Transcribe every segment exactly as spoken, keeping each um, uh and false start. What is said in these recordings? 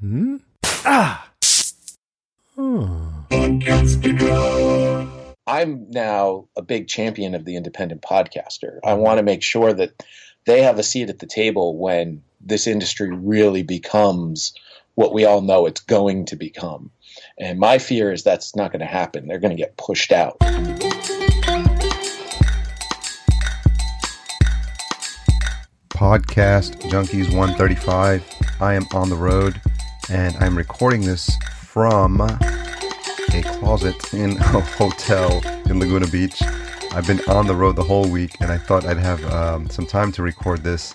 Hmm? Ah! Oh. I'm now a big champion of the independent podcaster. I want to make sure that they have a seat at the table when this industry really becomes what we all know it's going to become. And my fear is that's not going to happen. They're going to get pushed out. Podcast Junkies one thirty-five. I am on the road, and I'm recording this from a closet in a hotel in Laguna Beach. I've been on the road the whole week, and I thought I'd have um, some time to record this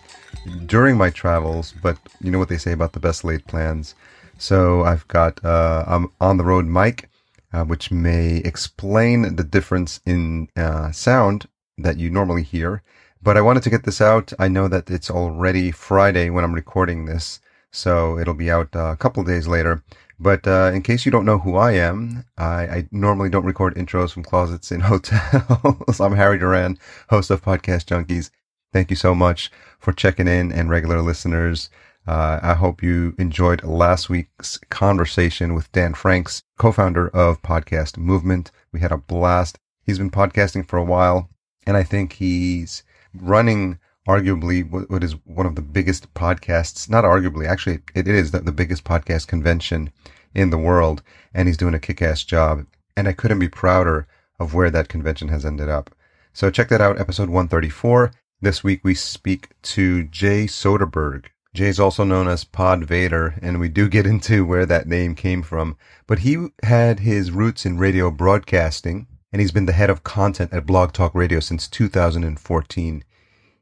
during my travels, but you know what they say about the best laid plans. So I've got uh, I'm on the road mic, uh, which may explain the difference in uh, sound that you normally hear. But I wanted to get this out. I know that it's already Friday when I'm recording this, so it'll be out uh, a couple of days later. But uh, in case you don't know who I am, I, I normally don't record intros from closets in hotels. I'm Harry Duran, host of Podcast Junkies. Thank you so much for checking in, and regular listeners. Uh, I hope you enjoyed last week's conversation with Dan Franks, co-founder of Podcast Movement. We had a blast. He's been podcasting for a while, and I think he's running arguably what is one of the biggest podcasts, not arguably, actually it is the, the biggest podcast convention in the world, and he's doing a kick-ass job, and I couldn't be prouder of where that convention has ended up. So check that out, episode one thirty-four. This week we speak to Jay Soderberg. Jay's also known as Pod Vader, and we do get into where that name came from, but he had his roots in radio broadcasting, and he's been the head of content at Blog Talk Radio since two thousand fourteen.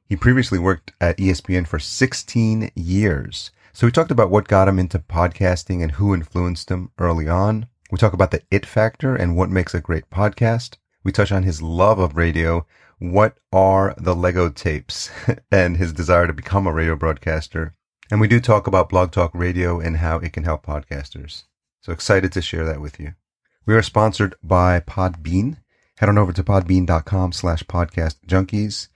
He previously worked at E S P N for sixteen years. So we talked about what got him into podcasting and who influenced him early on. We talk about the it factor and what makes a great podcast. We touch on his love of radio, what are the Lego tapes, and his desire to become a radio broadcaster. And we do talk about Blog Talk Radio and how it can help podcasters. So excited to share that with you. We are sponsored by Podbean. Head on over to podbean.com slash podcast junkies.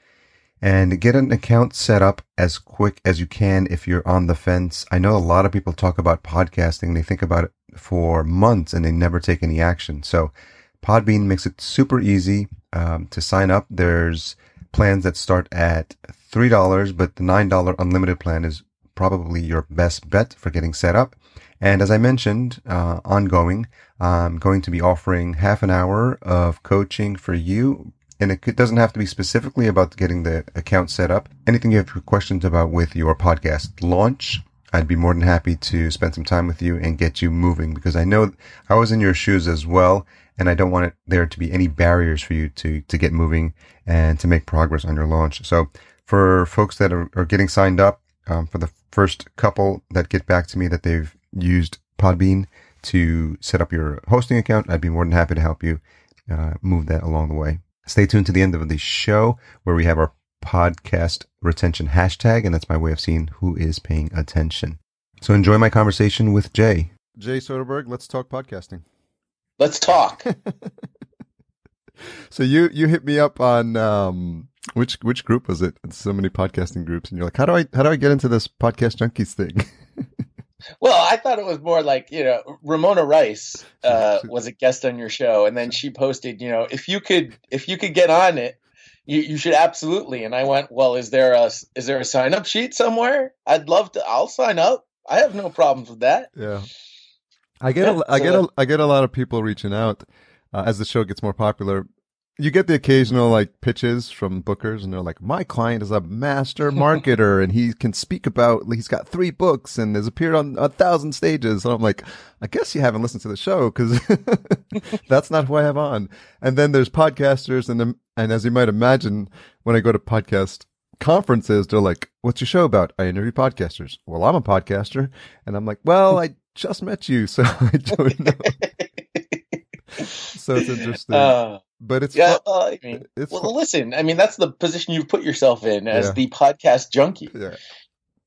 And get an account set up as quick as you can if you're on the fence. I know a lot of people talk about podcasting. They think about it for months and they never take any action. So Podbean makes it super easy um, to sign up. There's plans that start at three dollars, but the nine dollars unlimited plan is probably your best bet for getting set up. And as I mentioned, uh, ongoing, I'm going to be offering half an hour of coaching for you. And it doesn't have to be specifically about getting the account set up. Anything you have questions about with your podcast launch, I'd be more than happy to spend some time with you and get you moving, because I know I was in your shoes as well, and I don't want it, there to be any barriers for you to, to get moving and to make progress on your launch. So for folks that are, are getting signed up, um, for the first couple that get back to me that they've used Podbean to set up your hosting account, I'd be more than happy to help you uh, move that along the way. Stay tuned to the end of the show where we have our podcast retention hashtag, and that's my way of seeing who is paying attention. So enjoy my conversation with Jay. Jay Soderberg, let's talk podcasting. Let's talk. So you you hit me up on um, which which group was it? It's so many podcasting groups, and you're like, how do I how do I get into this Podcast Junkies thing? Well, I thought it was more like, you know, Ramona Rice uh, was a guest on your show, and then she posted, you know, if you could, if you could get on it, you, you should absolutely. And I went, well, is there a is there a sign up sheet somewhere? I'd love to. I'll sign up. I have no problems with that. Yeah, I get yeah, a, I so get a, I get a lot of people reaching out uh, as the show gets more popular. You get the occasional like pitches from bookers, and they're like, my client is a master marketer and he can speak about, he's got three books and has appeared on a thousand stages. And I'm like, I guess you haven't listened to the show because that's not who I have on. And then there's podcasters. And, and as you might imagine, when I go to podcast conferences, they're like, what's your show about? I interview podcasters. Well, I'm a podcaster. And I'm like, well, I just met you, so I don't know. So it's interesting. Uh... But it's yeah. Uh, I mean, it's well, fun. Listen. I mean, that's the position you've put yourself in as yeah. the podcast junkie. Yeah.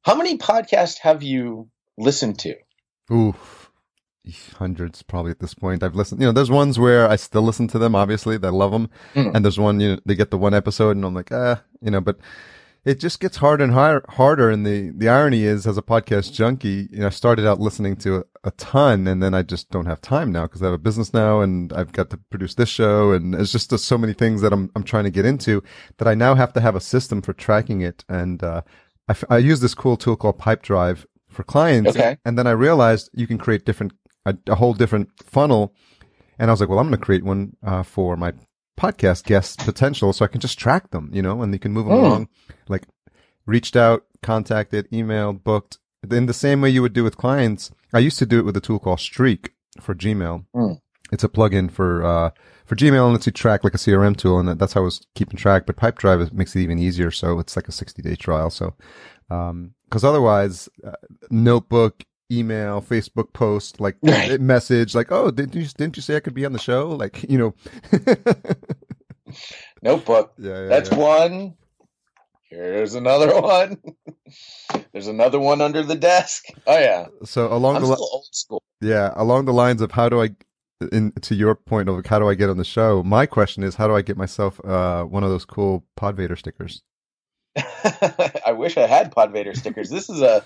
How many podcasts have you listened to? Oof, hundreds probably at this point. I've listened. You know, there's ones where I still listen to them. Obviously, I love them. Mm. And there's one, you know, they get the one episode, and I'm like, ah, you know. But it just gets harder and higher, harder. And the, the irony is, as a podcast junkie, you know, I started out listening to a, a ton, and then I just don't have time now because I have a business now and I've got to produce this show. And it's just there's so many things that I'm, I'm trying to get into that I now have to have a system for tracking it. And uh, I, f- I use this cool tool called Pipedrive for clients. Okay. And then I realized you can create different, a, a whole different funnel. And I was like, well, I'm going to create one uh, for my podcast guests potential, so I can just track them, you know, and you can move them mm. along, like reached out, contacted, emailed, booked, in the same way you would do with clients. I used to do it with a tool called Streak for Gmail. Mm. It's a plugin for uh, for Gmail and lets you track like a C R M tool, and that's how I was keeping track. But Pipedrive makes it even easier, so it's like a sixty day trial. So, um, because otherwise, uh, notebook, email, Facebook post, like right. message, like, oh, didn't you, didn't you say I could be on the show? Like, you know, notebook. Yeah, yeah, that's yeah. one. Here's another one. There's another one under the desk. Oh yeah. So along I'm the li- old school. Yeah, along the lines of how do I, in to your point of like, how do I get on the show? My question is, how do I get myself uh, one of those cool Pod Vader stickers? I wish I had Pod Vader stickers. This is a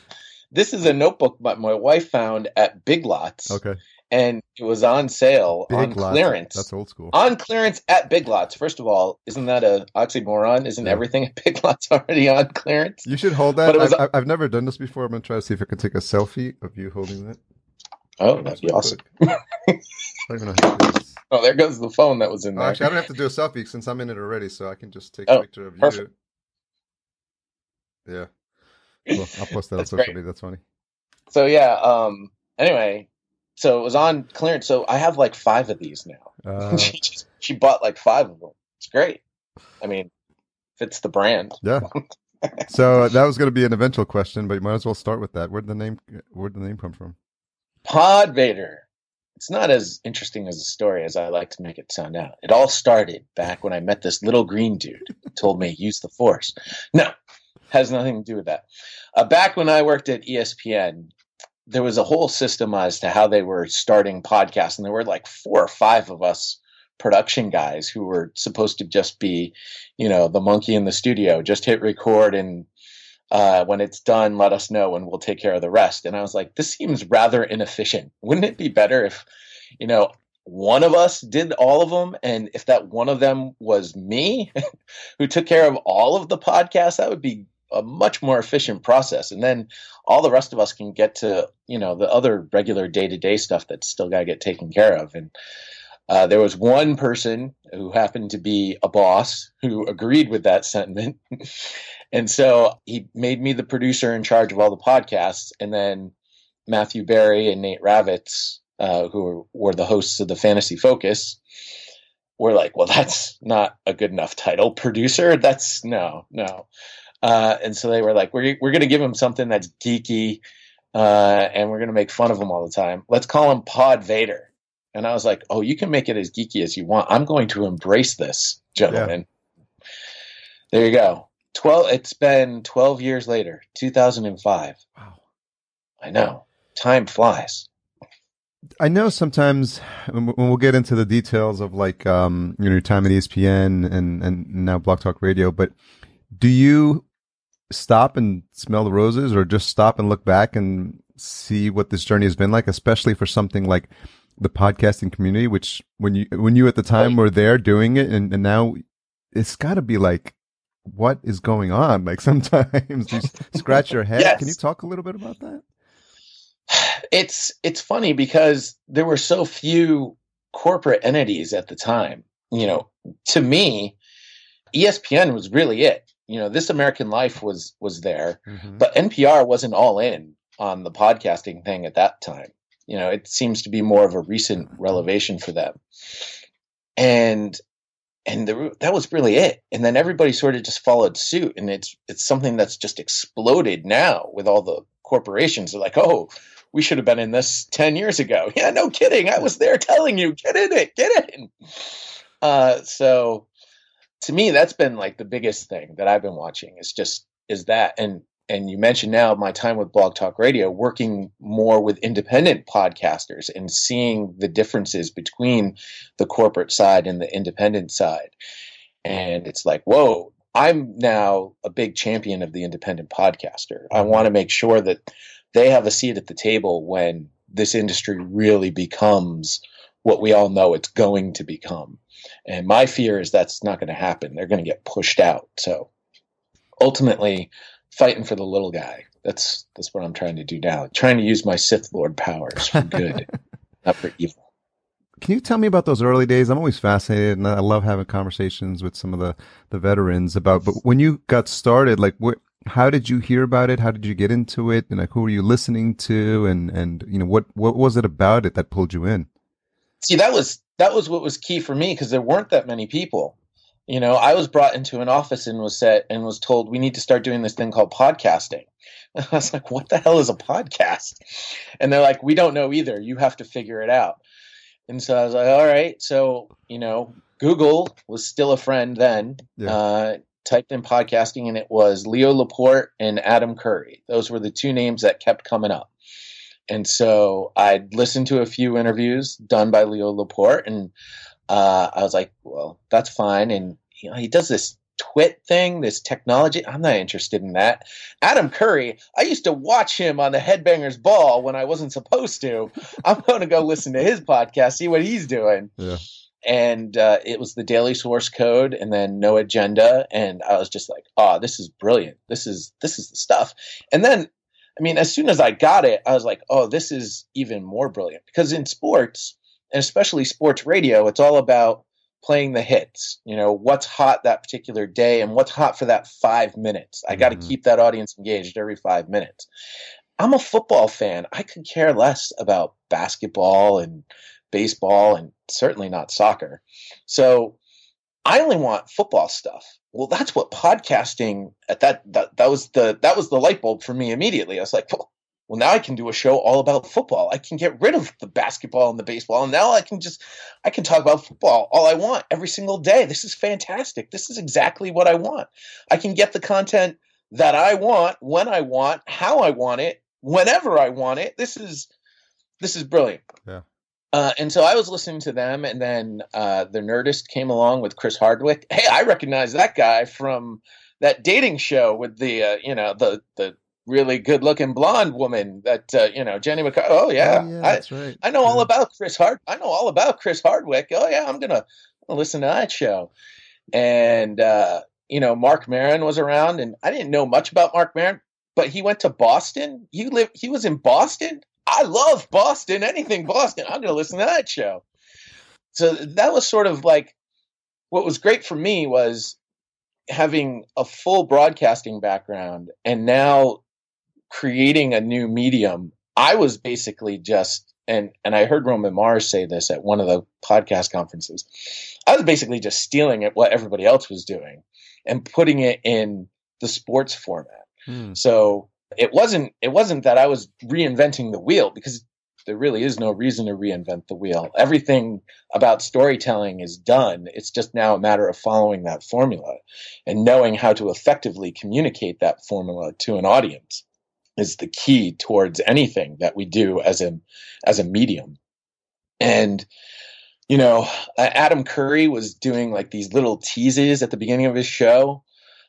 This is a notebook that my wife found at Big Lots. Okay. And it was on sale, Big on Lots. Clearance. That's old school. On clearance at Big Lots. First of all, isn't that an oxymoron? Isn't yeah. everything at Big Lots already on clearance? You should hold that. Was, I've, I've never done this before. I'm going to try to see if I can take a selfie of you holding that. Oh, that'd be awesome. Oh, there goes the phone that was in there. Oh, actually, I don't have to do a selfie since I'm in it already, so I can just take oh, a picture of perfect. you. Yeah. Well, I'll post that on social media. That's funny. So yeah. Um. Anyway, so it was on clearance. So I have like five of these now. Uh, she just, she bought like five of them. It's great. I mean, fits the brand. Yeah. So that was going to be an eventual question, but you might as well start with that. Where'd the name Where'd the name come from? Pod Vader. It's not as interesting as a story as I like to make it sound out. It all started back when I met this little green dude who told me use the force. No. Has nothing to do with that. Uh, back when I worked at E S P N, there was a whole system as to how they were starting podcasts. And there were like four or five of us production guys who were supposed to just be, you know, the monkey in the studio, just hit record. And uh, when it's done, let us know and we'll take care of the rest. And I was like, this seems rather inefficient. Wouldn't it be better if, you know, one of us did all of them? And if that one of them was me who took care of all of the podcasts, that would be a much more efficient process. And then all the rest of us can get to, you know, the other regular day-to-day stuff that's still got to get taken care of. And uh, there was one person who happened to be a boss who agreed with that sentiment. And so he made me the producer in charge of all the podcasts. And then Matthew Berry and Nate Ravitz, uh, who were, were the hosts of the Fantasy Focus, were like, well, that's not a good enough title. Producer? That's no, no. Uh, and so they were like, we're, we're going to give him something that's geeky, uh, and we're going to make fun of him all the time. Let's call him Pod Vader. And I was like, oh, you can make it as geeky as you want. I'm going to embrace this, gentlemen. Yeah. There you go. twelve It's been twelve years later, two thousand five. Wow. I know. Time flies. I know sometimes when we'll get into the details of like, um, you know, your time at E S P N and, and now Blog Talk Radio, but do you stop and smell the roses, or just stop and look back and see what this journey has been like, especially for something like the podcasting community, which when you when you at the time were there doing it, and, and now it's got to be like, what is going on? Like sometimes you scratch your head. Yes. Can you talk a little bit about that? It's it's funny because there were so few corporate entities at the time. You know, to me, E S P N was really it. You know, This American Life was was there, mm-hmm. but N P R wasn't all in on the podcasting thing at that time. You know, it seems to be more of a recent revelation for them. And and the, that was really it. And then everybody sort of just followed suit. And it's it's something that's just exploded now with all the corporations. They're like, oh, we should have been in this ten years ago. Yeah, no kidding. I was there telling you, get in it, get in. Uh, so. To me, that's been like the biggest thing that I've been watching is just is that. And and you mentioned now my time with Blog Talk Radio, working more with independent podcasters and seeing the differences between the corporate side and the independent side. And it's like, whoa, I'm now a big champion of the independent podcaster. I want to make sure that they have a seat at the table when this industry really becomes what we all know it's going to become. And my fear is that's not going to happen. They're going to get pushed out. So ultimately, fighting for the little guy. That's that's what I'm trying to do now. Trying to use my Sith Lord powers for good, not for evil. Can you tell me about those early days? I'm always fascinated, and I love having conversations with some of the, the veterans about, but when you got started, like, what, how did you hear about it? How did you get into it? And like, who were you listening to? And, and you know, what, what was it about it that pulled you in? See, that was, that was what was key for me, because there weren't that many people. You know, I was brought into an office and was set and was told, we need to start doing this thing called podcasting. And I was like, what the hell is a podcast? And they're like, we don't know either. You have to figure it out. And so I was like, all right. So, you know, Google was still a friend then. Yeah. Uh, typed in podcasting, and it was Leo Laporte and Adam Curry. Those were the two names that kept coming up. And so I'd listened to a few interviews done by Leo Laporte, and uh, I was like, well, that's fine. And you know, he does this twit thing, this technology. I'm not interested in that. Adam Curry, I used to watch him on the Headbangers Ball when I wasn't supposed to. I'm going to go listen to his podcast, see what he's doing. Yeah. And uh, it was the Daily Source Code and then No Agenda. And I was just like, oh, this is brilliant. This is, this is the stuff. And then, I mean, as soon as I got it, I was like, oh, this is even more brilliant, because in sports, and especially sports radio, it's all about playing the hits, you know, what's hot that particular day and what's hot for that five minutes. I got to mm-hmm. keep that audience engaged every five minutes. I'm a football fan. I could care less about basketball and baseball and certainly not soccer. So I only want football stuff. Well, that's what podcasting at that, that, that was the, that was the light bulb for me immediately. I was like, well, Well, now I can do a show all about football. I can get rid of the basketball and the baseball. And now I can just, I can talk about football all I want every single day. This is fantastic. This is exactly what I want. I can get the content that I want, when I want, how I want it, whenever I want it. This is, this is brilliant. Yeah. Uh, and so I was listening to them, and then uh, the Nerdist came along with Chris Hardwick. Hey, I recognize that guy from that dating show with the, uh, you know, the, the, really good looking blonde woman that, uh, you know, Jenny McCarthy. Oh yeah. Oh, yeah, that's I, right. I know yeah. all about Chris Hard. I know all about Chris Hardwick. Oh yeah. I'm going to listen to that show. And, uh, you know, Mark Maron was around, and I didn't know much about Mark Maron, but he went to Boston. He lived, he was in Boston. I love Boston, anything Boston. I'm going to listen to that show. So that was sort of like, what was great for me was having a full broadcasting background, and now creating a new medium. I was basically just, and, and I heard Roman Mars say this at one of the podcast conferences, I was basically just stealing at what everybody else was doing and putting it in the sports format. Hmm. So it wasn't, it wasn't that I was reinventing the wheel, because there really is no reason to reinvent the wheel. Everything about storytelling is done. It's just now a matter of following that formula and knowing how to effectively communicate that formula to an audience. Is the key towards anything that we do as a, as a medium. And, you know, Adam Curry was doing like these little teases at the beginning of his show,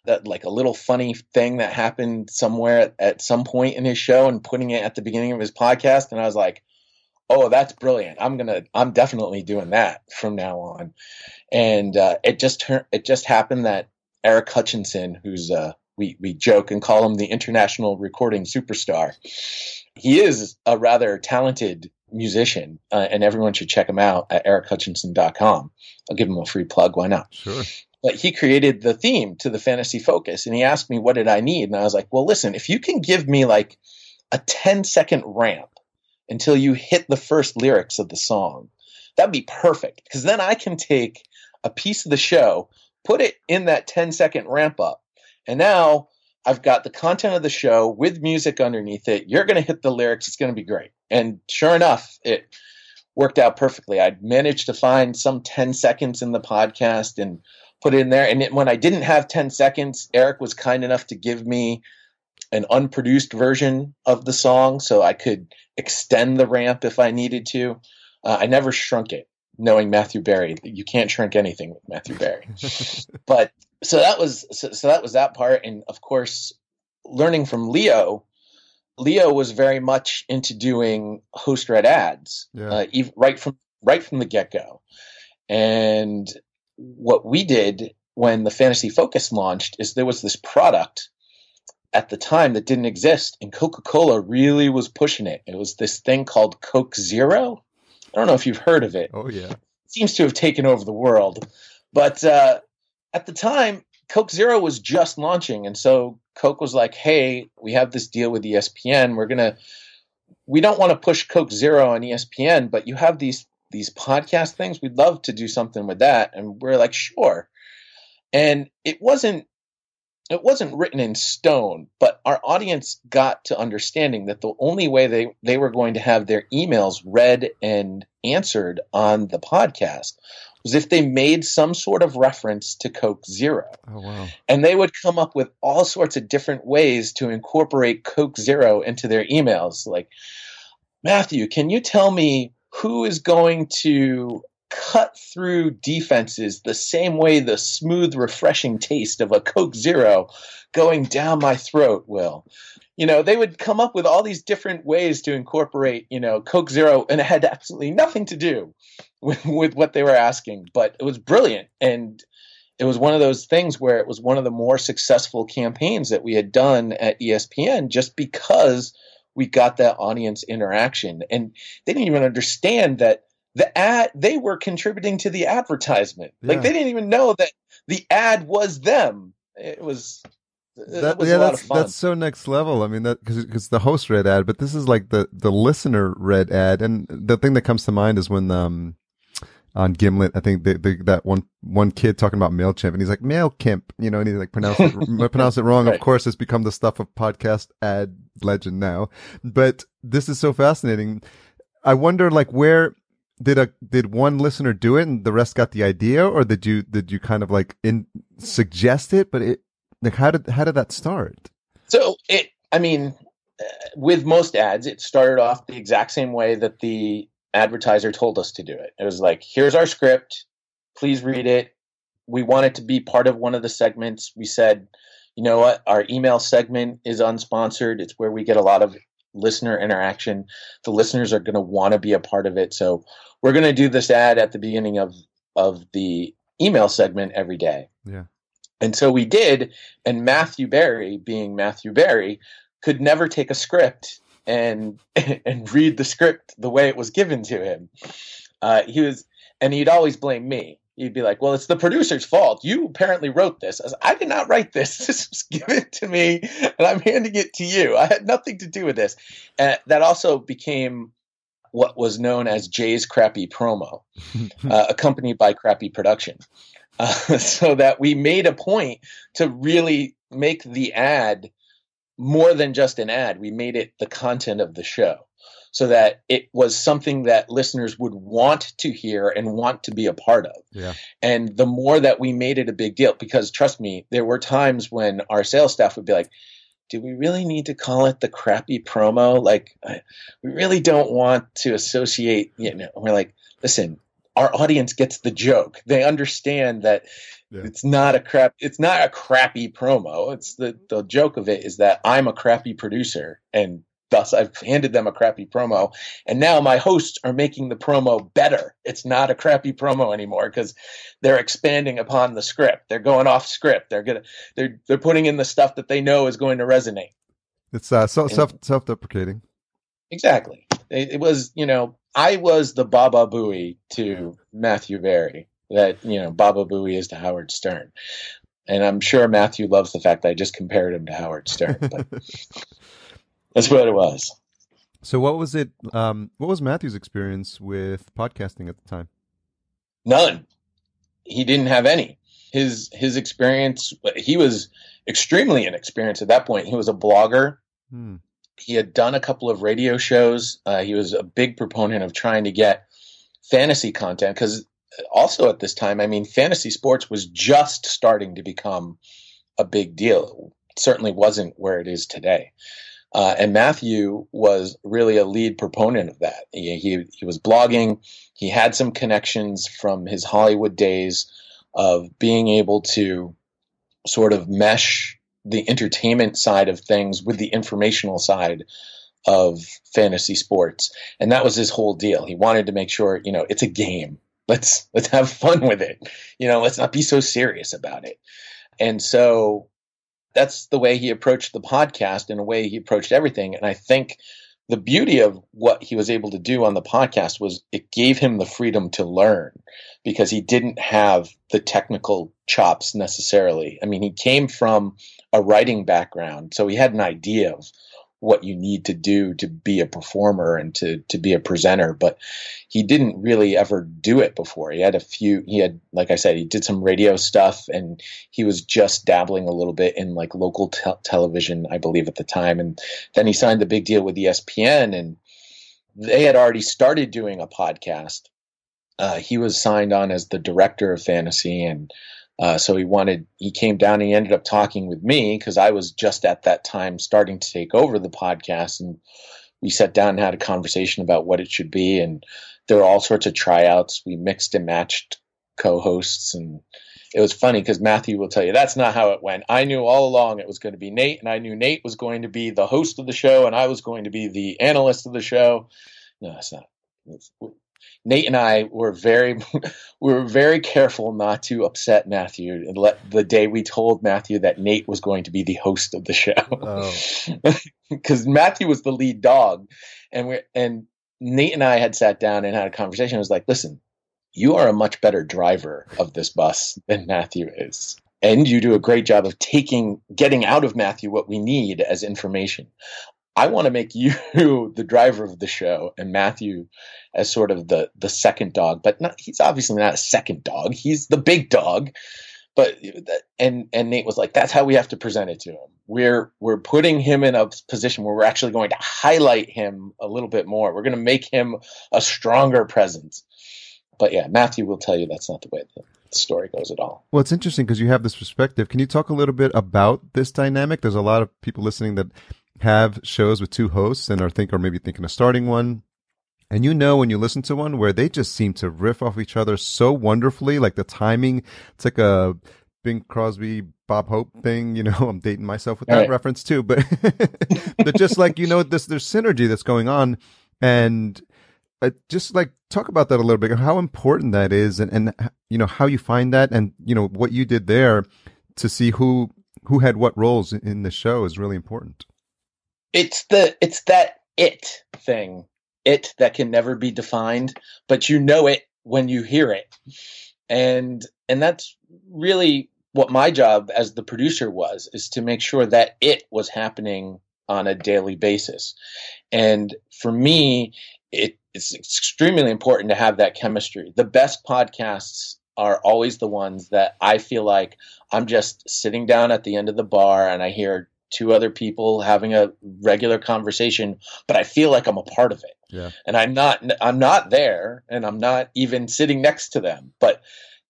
that like a little funny thing that happened somewhere at, at some point in his show, and putting it at the beginning of his podcast. And I was like, oh, that's brilliant. I'm going to, I'm definitely doing that from now on. And, uh, it just, it just happened that Eric Hutchinson, who's, uh, We we joke and call him the international recording superstar. He is a rather talented musician, uh, and everyone should check him out at eric hutchinson dot com. I'll give him a free plug. Why not? Sure. But he created the theme to the Fantasy Focus, and he asked me, what did I need? And I was like, well, listen, if you can give me like a ten second ramp until you hit the first lyrics of the song, that'd be perfect, because then I can take a piece of the show, put it in that ten second ramp up. And now I've got the content of the show with music underneath it. You're going to hit the lyrics. It's going to be great. And sure enough, it worked out perfectly. I managed to find some ten seconds in the podcast and put it in there. And it, when I didn't have ten seconds, Eric was kind enough to give me an unproduced version of the song, so I could extend the ramp if I needed to. Uh, I never shrunk it, knowing Matthew Berry. You can't shrink anything with Matthew Berry. But so that was so, so that was that part. And of course, learning from Leo, Leo was very much into doing host read ads, yeah. uh, right from right from the get go. And what we did when the Fantasy Focus launched is there was this product at the time that didn't exist, and Coca-Cola really was pushing it. It was this thing called Coke Zero. I don't know if you've heard of it. Oh yeah, it seems to have taken over the world. But uh, at the time, Coke Zero was just launching, and so Coke was like, "Hey, we have this deal with E S P N. We're gonna, we don't want to push Coke Zero on E S P N, but you have these these podcast things. We'd love to do something with that." And we're like, "Sure." And it wasn't. It wasn't written in stone, but our audience got to understanding that the only way they, they were going to have their emails read and answered on the podcast was if they made some sort of reference to Coke Zero. Oh, wow. And they would come up with all sorts of different ways to incorporate Coke Zero into their emails. Like, Matthew, can you tell me who is going to cut through defenses the same way the smooth, refreshing taste of a Coke Zero going down my throat will? You know, they would come up with all these different ways to incorporate, you know, Coke Zero, and it had absolutely nothing to do with, with what they were asking, but it was brilliant. And it was one of those things where it was one of the more successful campaigns that we had done at E S P N, just because we got that audience interaction. And they didn't even understand that The ad, they were contributing to the advertisement. Yeah. Like, they didn't even know that the ad was them. It was, that, it was yeah, a lot that's, of fun. That's so next level. I mean, that because the host read ad, but this is like the, the listener read ad. And the thing that comes to mind is when um on Gimlet, I think they, they, that one one kid talking about MailChimp, and he's like, MailChimp, you know, and he like pronounced it, pronounced it wrong. Right. Of course, it's become the stuff of podcast ad legend now. But this is so fascinating. I wonder, like, where... Did a did one listener do it and the rest got the idea, or did you did you kind of like in, suggest it? But it like how did how did that start? So it, I mean, with most ads, it started off the exact same way that the advertiser told us to do it. It was like, here's our script, please read it. We want it to be part of one of the segments. We said, you know what, our email segment is unsponsored. It's where we get a lot of listener interaction. The listeners are going to want to be a part of it. So we're going to do this ad at the beginning of, of the email segment every day. Yeah. And so we did. And Matthew Berry, being Matthew Berry, could never take a script and, and read the script the way it was given to him. Uh, he was, and he'd always blame me. He'd be like, well, it's the producer's fault. You apparently wrote this. I, was, I did not write this. This was given to me, and I'm handing it to you. I had nothing to do with this. And that also became what was known as Jay's Crappy Promo, uh, accompanied by Crappy Production. Uh, so that we made a point to really make the ad more than just an ad. We made it the content of the show, so that it was something that listeners would want to hear and want to be a part of. Yeah. And the more that we made it a big deal, because trust me, there were times when our sales staff would be like, do we really need to call it the Crappy Promo? Like, I, we really don't want to associate, you know, and we're like, listen, our audience gets the joke. They understand that yeah. it's not a crap, it's not a crappy promo. It's the, the joke of it is that I'm a crappy producer, and thus, I've handed them a crappy promo, and now my hosts are making the promo better. It's not a crappy promo anymore because they're expanding upon the script. They're going off script. They're gonna they're they're putting in the stuff that they know is going to resonate. It's uh, self self self deprecating. Exactly. It, it was, you know, I was the Baba Booey to Matthew Berry that, you know, Baba Booey is to Howard Stern, and I'm sure Matthew loves the fact that I just compared him to Howard Stern. But that's what it was. So what was it, um, what was Matthew's experience with podcasting at the time? None. He didn't have any. His his experience, he was extremely inexperienced at that point. He was a blogger. Hmm. He had done a couple of radio shows. Uh, he was a big proponent of trying to get fantasy content, because also at this time, I mean, fantasy sports was just starting to become a big deal. It certainly wasn't where it is today. Uh, and Matthew was really a lead proponent of that. He, he he was blogging. He had some connections from his Hollywood days of being able to sort of mesh the entertainment side of things with the informational side of fantasy sports. And that was his whole deal. He wanted to make sure, you know, it's a game. Let's let's have fun with it. You know, let's not be so serious about it. And so that's the way he approached the podcast, in a way he approached everything. And I think the beauty of what he was able to do on the podcast was it gave him the freedom to learn, because he didn't have the technical chops necessarily. I mean, he came from a writing background, so he had an idea of what you need to do to be a performer and to, to be a presenter, but he didn't really ever do it before. He had a few, he had, like I said, he did some radio stuff, and he was just dabbling a little bit in like local te- television, I believe at the time. And then he signed the big deal with E S P N, and they had already started doing a podcast. Uh, he was signed on as the director of fantasy, and Uh, so he wanted, he came down and he ended up talking with me, because I was just at that time starting to take over the podcast, and we sat down and had a conversation about what it should be. And there were all sorts of tryouts. We mixed and matched co-hosts, and it was funny because Matthew will tell you that's not how it went. I knew all along it was going to be Nate, and I knew Nate was going to be the host of the show, and I was going to be the analyst of the show. No, that's not. It's, Nate and I were very, we were very careful not to upset Matthew. And let, the day we told Matthew that Nate was going to be the host of the show, because oh. Matthew was the lead dog, and we and Nate and I had sat down and had a conversation. I was like, "Listen, you are a much better driver of this bus than Matthew is, and you do a great job of taking getting out of Matthew what we need as information. I want to make you the driver of the show and Matthew as sort of the, the second dog, but not, he's obviously not a second dog. He's the big dog, but, and, and Nate was like, that's how we have to present it to him. We're, we're putting him in a position where we're actually going to highlight him a little bit more. We're going to make him a stronger presence. But yeah, Matthew will tell you that's not the way the story goes at all. Well, it's interesting because you have this perspective. Can you talk a little bit about this dynamic? There's a lot of people listening that have shows with two hosts and are think or maybe thinking of starting one. And you know when you listen to one where they just seem to riff off each other so wonderfully, like the timing, it's like a Bing Crosby, Bob Hope thing, you know, I'm dating myself with that right. reference too, but they're just like, you know, this there's synergy that's going on. And uh, just like talk about that a little bit, how important that is, and, and you know, how you find that, and you know, what you did there to see who who had what roles in the show is really important. It's the it's that it thing, it that can never be defined, but you know it when you hear it, and and that's really what my job as the producer was, is to make sure that it was happening on a daily basis. And for me, it, it's extremely important to have that chemistry. The best podcasts are always the ones that I feel like I'm just sitting down at the end of the bar and I hear two other people having a regular conversation, but I feel like I'm a part of it. Yeah. And I'm not, I'm not there, and I'm not even sitting next to them, but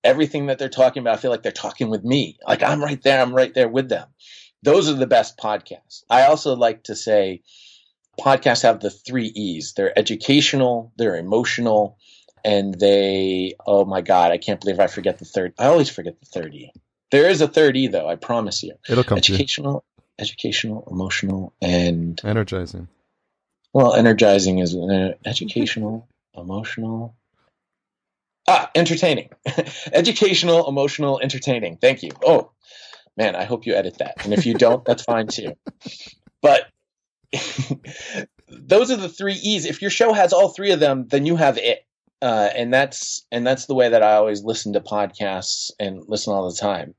everything that they're talking about, I feel like they're talking with me. Like I'm right there. I'm right there with them. Those are the best podcasts. I also like to say podcasts have the three E's. They're educational, they're emotional, and they, oh my God, I can't believe I forget the third. I always forget the third E. There is a third E though. I promise you. It'll come. Educational. To educational, emotional, and energizing. Well, energizing is uh, educational, emotional, ah, entertaining, educational, emotional, entertaining. Thank you. Oh man, I hope you edit that. And if you don't, that's fine too. But those are the three E's. If your show has all three of them, then you have it. Uh, and that's and that's the way that I always listen to podcasts and listen all the time.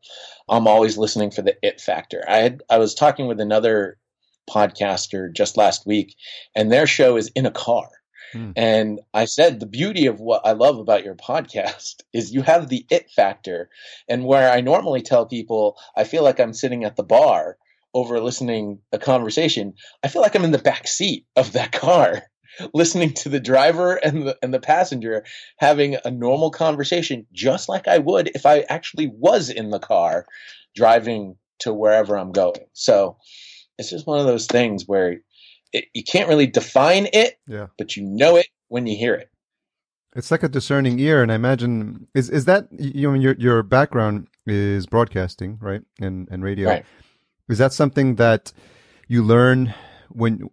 I'm always listening for the it factor. I had, I was talking with another podcaster just last week, and their show is in a car. Mm. And I said, the beauty of what I love about your podcast is you have the it factor. And where I normally tell people, I feel like I'm sitting at the bar over listening a conversation, I feel like I'm in the back seat of that car, listening to the driver and the, and the passenger having a normal conversation, just like I would if I actually was in the car driving to wherever I'm going. So it's just one of those things where it, you can't really define it, yeah. but you know it when you hear it. It's like a discerning ear. And I imagine, is, is that, you know, your, your background is broadcasting, right? And and radio. Right. Is that something that you learn when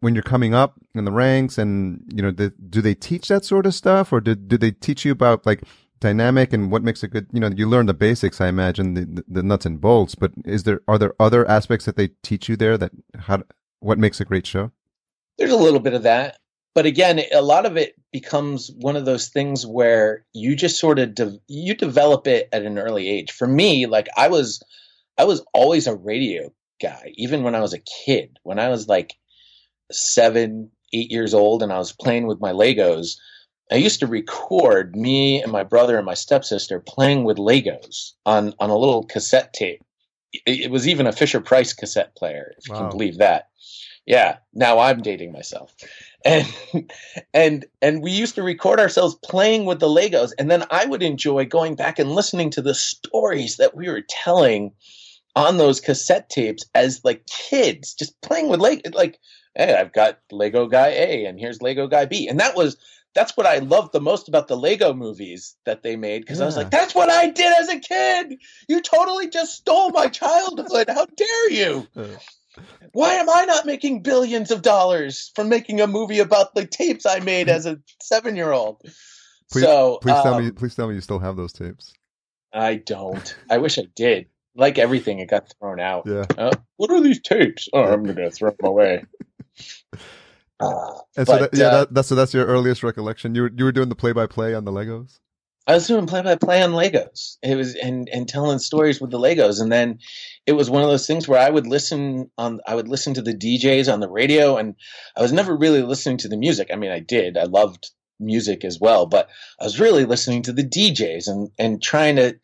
when you're coming up in the ranks? And you know, the, do they teach that sort of stuff, or do do they teach you about like dynamic and what makes a good? You know, you learn the basics, I imagine, the the nuts and bolts. But is there are there other aspects that they teach you there that how what makes a great show? There's a little bit of that. But again, a lot of it becomes one of those things where you just sort of de- you develop it at an early age. For me, like I was, I was always a radio guy, even when I was a kid. When I was like seven, eight years old, and I was playing with my Legos, I used to record me and my brother and my stepsister playing with Legos on on a little cassette tape. It, it was even a Fisher-Price cassette player, if wow. you can believe that. Yeah, now I'm dating myself. And and and we used to record ourselves playing with the Legos, and then I would enjoy going back and listening to the stories that we were telling on those cassette tapes as like kids, just playing with Legos. Like, hey, I've got Lego guy A, and here's Lego guy B, and that was that's what I loved the most about the Lego movies that they made, because yeah. I was like, that's what I did as a kid. You totally just stole my childhood. How dare you? Why am I not making billions of dollars from making a movie about the tapes I made as a seven-year-old? Please, so, please um, tell me, please tell me you still have those tapes. I don't. I wish I did. Like everything, it got thrown out. Yeah. Uh, what are these tapes? Oh, I'm gonna throw them away. Uh, and but, so, that, yeah, uh, that, that's so that's your earliest recollection. You were you were doing the play-by-play on the Legos. I was doing play-by-play on Legos. It was and, and telling stories with the Legos, and then it was one of those things where I would listen on. I would listen to the D Js on the radio, and I was never really listening to the music. I mean, I did. I loved music as well, but I was really listening to the D Js and and trying to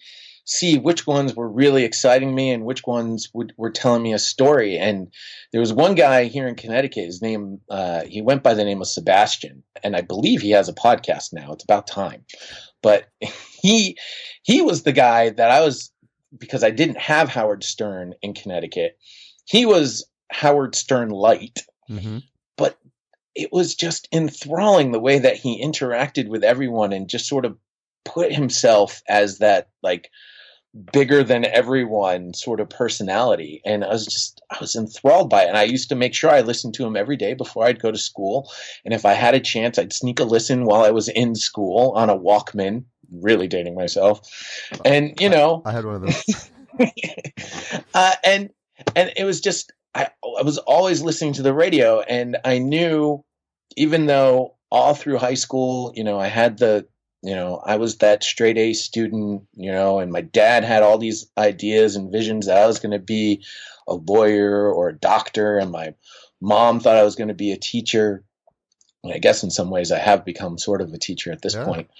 see which ones were really exciting me and which ones would, were telling me a story. And there was one guy here in Connecticut. His name uh, he went by the name of Sebastian, and I believe he has a podcast now. It's about time. But he he was the guy that I was, because I didn't have Howard Stern in Connecticut, he was Howard Stern light. Mm-hmm. But it was just enthralling the way that he interacted with everyone and just sort of put himself as that like bigger than everyone sort of personality. And I was just, I was enthralled by it. And I used to make sure I listened to him every day before I'd go to school. And if I had a chance, I'd sneak a listen while I was in school on a Walkman, really dating myself. And, you know, I, I had one of those. uh, and, and it was just, I, I was always listening to the radio, and I knew, even though all through high school, you know, I had the, You know, I was that straight A student, you know, and my dad had all these ideas and visions that I was going to be a lawyer or a doctor. And my mom thought I was going to be a teacher. And I guess in some ways I have become sort of a teacher at this yeah. point.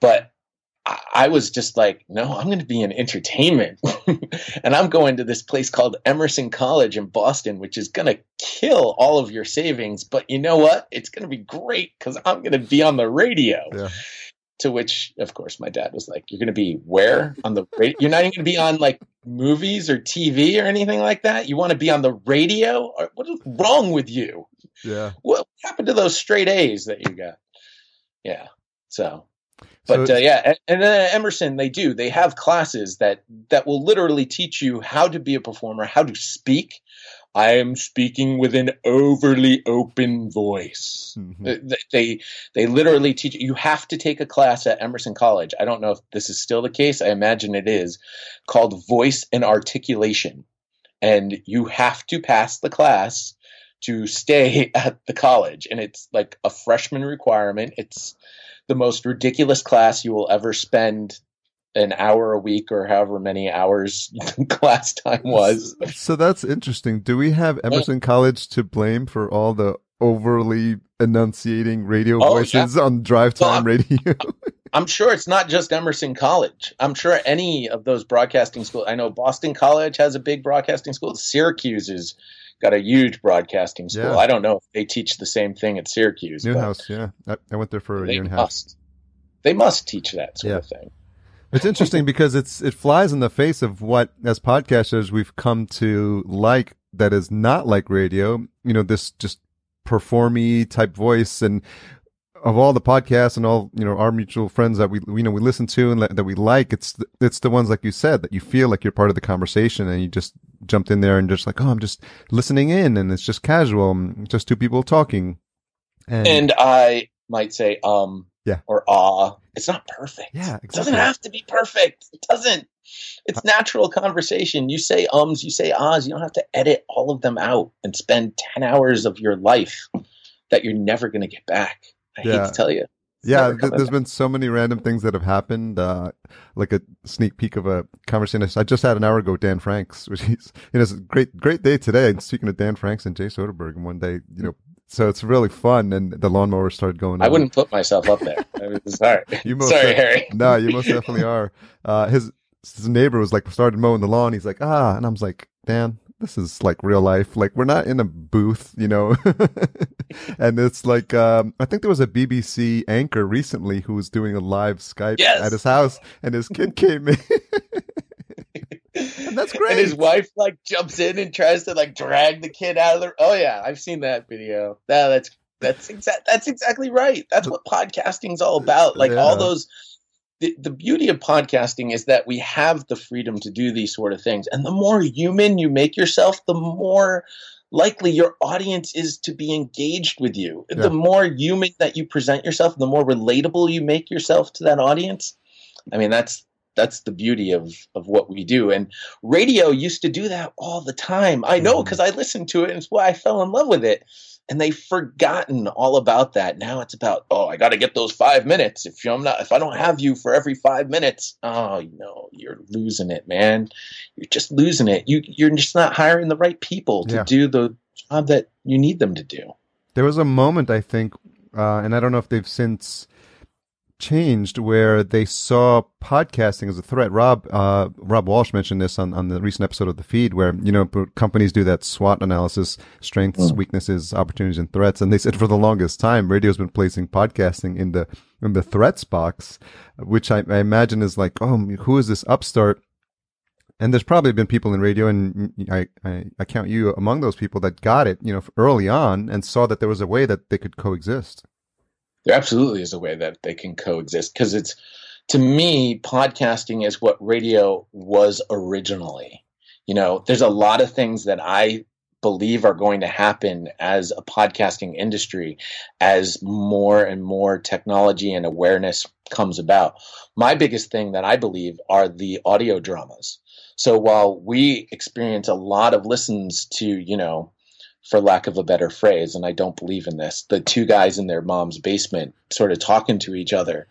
But I, I was just like, no, I'm going to be in entertainment. And I'm going to this place called Emerson College in Boston, which is going to kill all of your savings. But you know what? It's going to be great because I'm going to be on the radio. Yeah. To which, of course, my dad was like, you're going to be where? On the radio? You're not even going to be on like movies or T V or anything like that? You want to be on the radio? What is wrong with you? Yeah. What happened to those straight A's that you got? Yeah. So, but so uh, yeah. And, and then at Emerson, they do. They have classes that, that will literally teach you how to be a performer, how to speak. I am speaking with an overly open voice. Mm-hmm. They they literally teach you. You have to take a class at Emerson College. I don't know if this is still the case. I imagine it is, called Voice and Articulation. And you have to pass the class to stay at the college. And it's like a freshman requirement. It's the most ridiculous class you will ever spend an hour a week, or however many hours class time was. So that's interesting. Do we have Emerson College to blame for all the overly enunciating radio oh, voices yeah. on drive time well, radio? I'm sure it's not just Emerson College. I'm sure any of those broadcasting schools. I know Boston College has a big broadcasting school. Syracuse has got a huge broadcasting school. Yeah. I don't know if they teach the same thing at Syracuse. Newhouse, yeah. I, I went there for a year and a half. They must teach that sort yeah. of thing. It's interesting because it's it flies in the face of what, as podcasters, we've come to like that is not like radio. You know, this just performy type voice, and of all the podcasts and all, you know, our mutual friends that we, you know, we listen to and that we like, it's, the, it's the ones, like you said, that you feel like you're part of the conversation and you just jumped in there and just like, oh, I'm just listening in and it's just casual, just two people talking. And, and I might say, um, yeah, or ah, uh, it's not perfect. Yeah, exactly. It doesn't have to be perfect. It doesn't. It's natural conversation. You say ums, you say ahs, you don't have to edit all of them out and spend ten hours of your life that you're never going to get back. I yeah. hate to tell you. It's yeah, th- there's back. been so many random things that have happened, uh, like a sneak peek of a conversation I just had an hour ago with Dan Franks, which he's, you know, it's a great, great day today. And speaking of Dan Franks and Jay Soderberg, and one day, you know, so it's really fun, and the lawnmower started going on. I wouldn't put myself up there. I mean, sorry, you most sorry, def- Harry. No, you most definitely are. Uh, his his neighbor was like started mowing the lawn. He's like, ah, and I was like, Dan, this is like real life. Like, we're not in a booth, you know. And it's like, um, I think there was a B B C anchor recently who was doing a live Skype yes! at his house, and his kid came in. And that's great. And his wife like jumps in and tries to like drag the kid out of the. Oh yeah, I've seen that video. No, that's that's exact. That's exactly right. That's what podcasting's all about. Like yeah. all those. The, the beauty of podcasting is that we have the freedom to do these sort of things. And the more human you make yourself, the more likely your audience is to be engaged with you. Yeah. The more human that you present yourself, the more relatable you make yourself to that audience. I mean, that's. That's the beauty of, of what we do. And radio used to do that all the time. I know, because I listened to it, and it's why I fell in love with it. And they've forgotten all about that. Now it's about, oh, I got to get those five minutes. If I'm not, if I don't have you for every five minutes, oh, you know, you're losing it, man. You're just losing it. You, you're just not hiring the right people to yeah. do the job that you need them to do. There was a moment, I think, uh, and I don't know if they've since changed, where they saw podcasting as a threat. Rob uh, Rob Walsh mentioned this on, on the recent episode of The Feed, where, you know, companies do that SWOT analysis, strengths, weaknesses, opportunities, and threats. And they said for the longest time, radio's been placing podcasting in the in the threats box, which I, I imagine is like, oh, who is this upstart? And there's probably been people in radio, and I, I, I count you among those people that got it, you know, early on and saw that there was a way that they could coexist. There absolutely is a way that they can coexist, because it's, to me, podcasting is what radio was originally. You know, there's a lot of things that I believe are going to happen as a podcasting industry as more and more technology and awareness comes about. My biggest thing that I believe are the audio dramas. So while we experience a lot of listens to, you know, for lack of a better phrase, and I don't believe in this, the two guys in their mom's basement sort of talking to each other.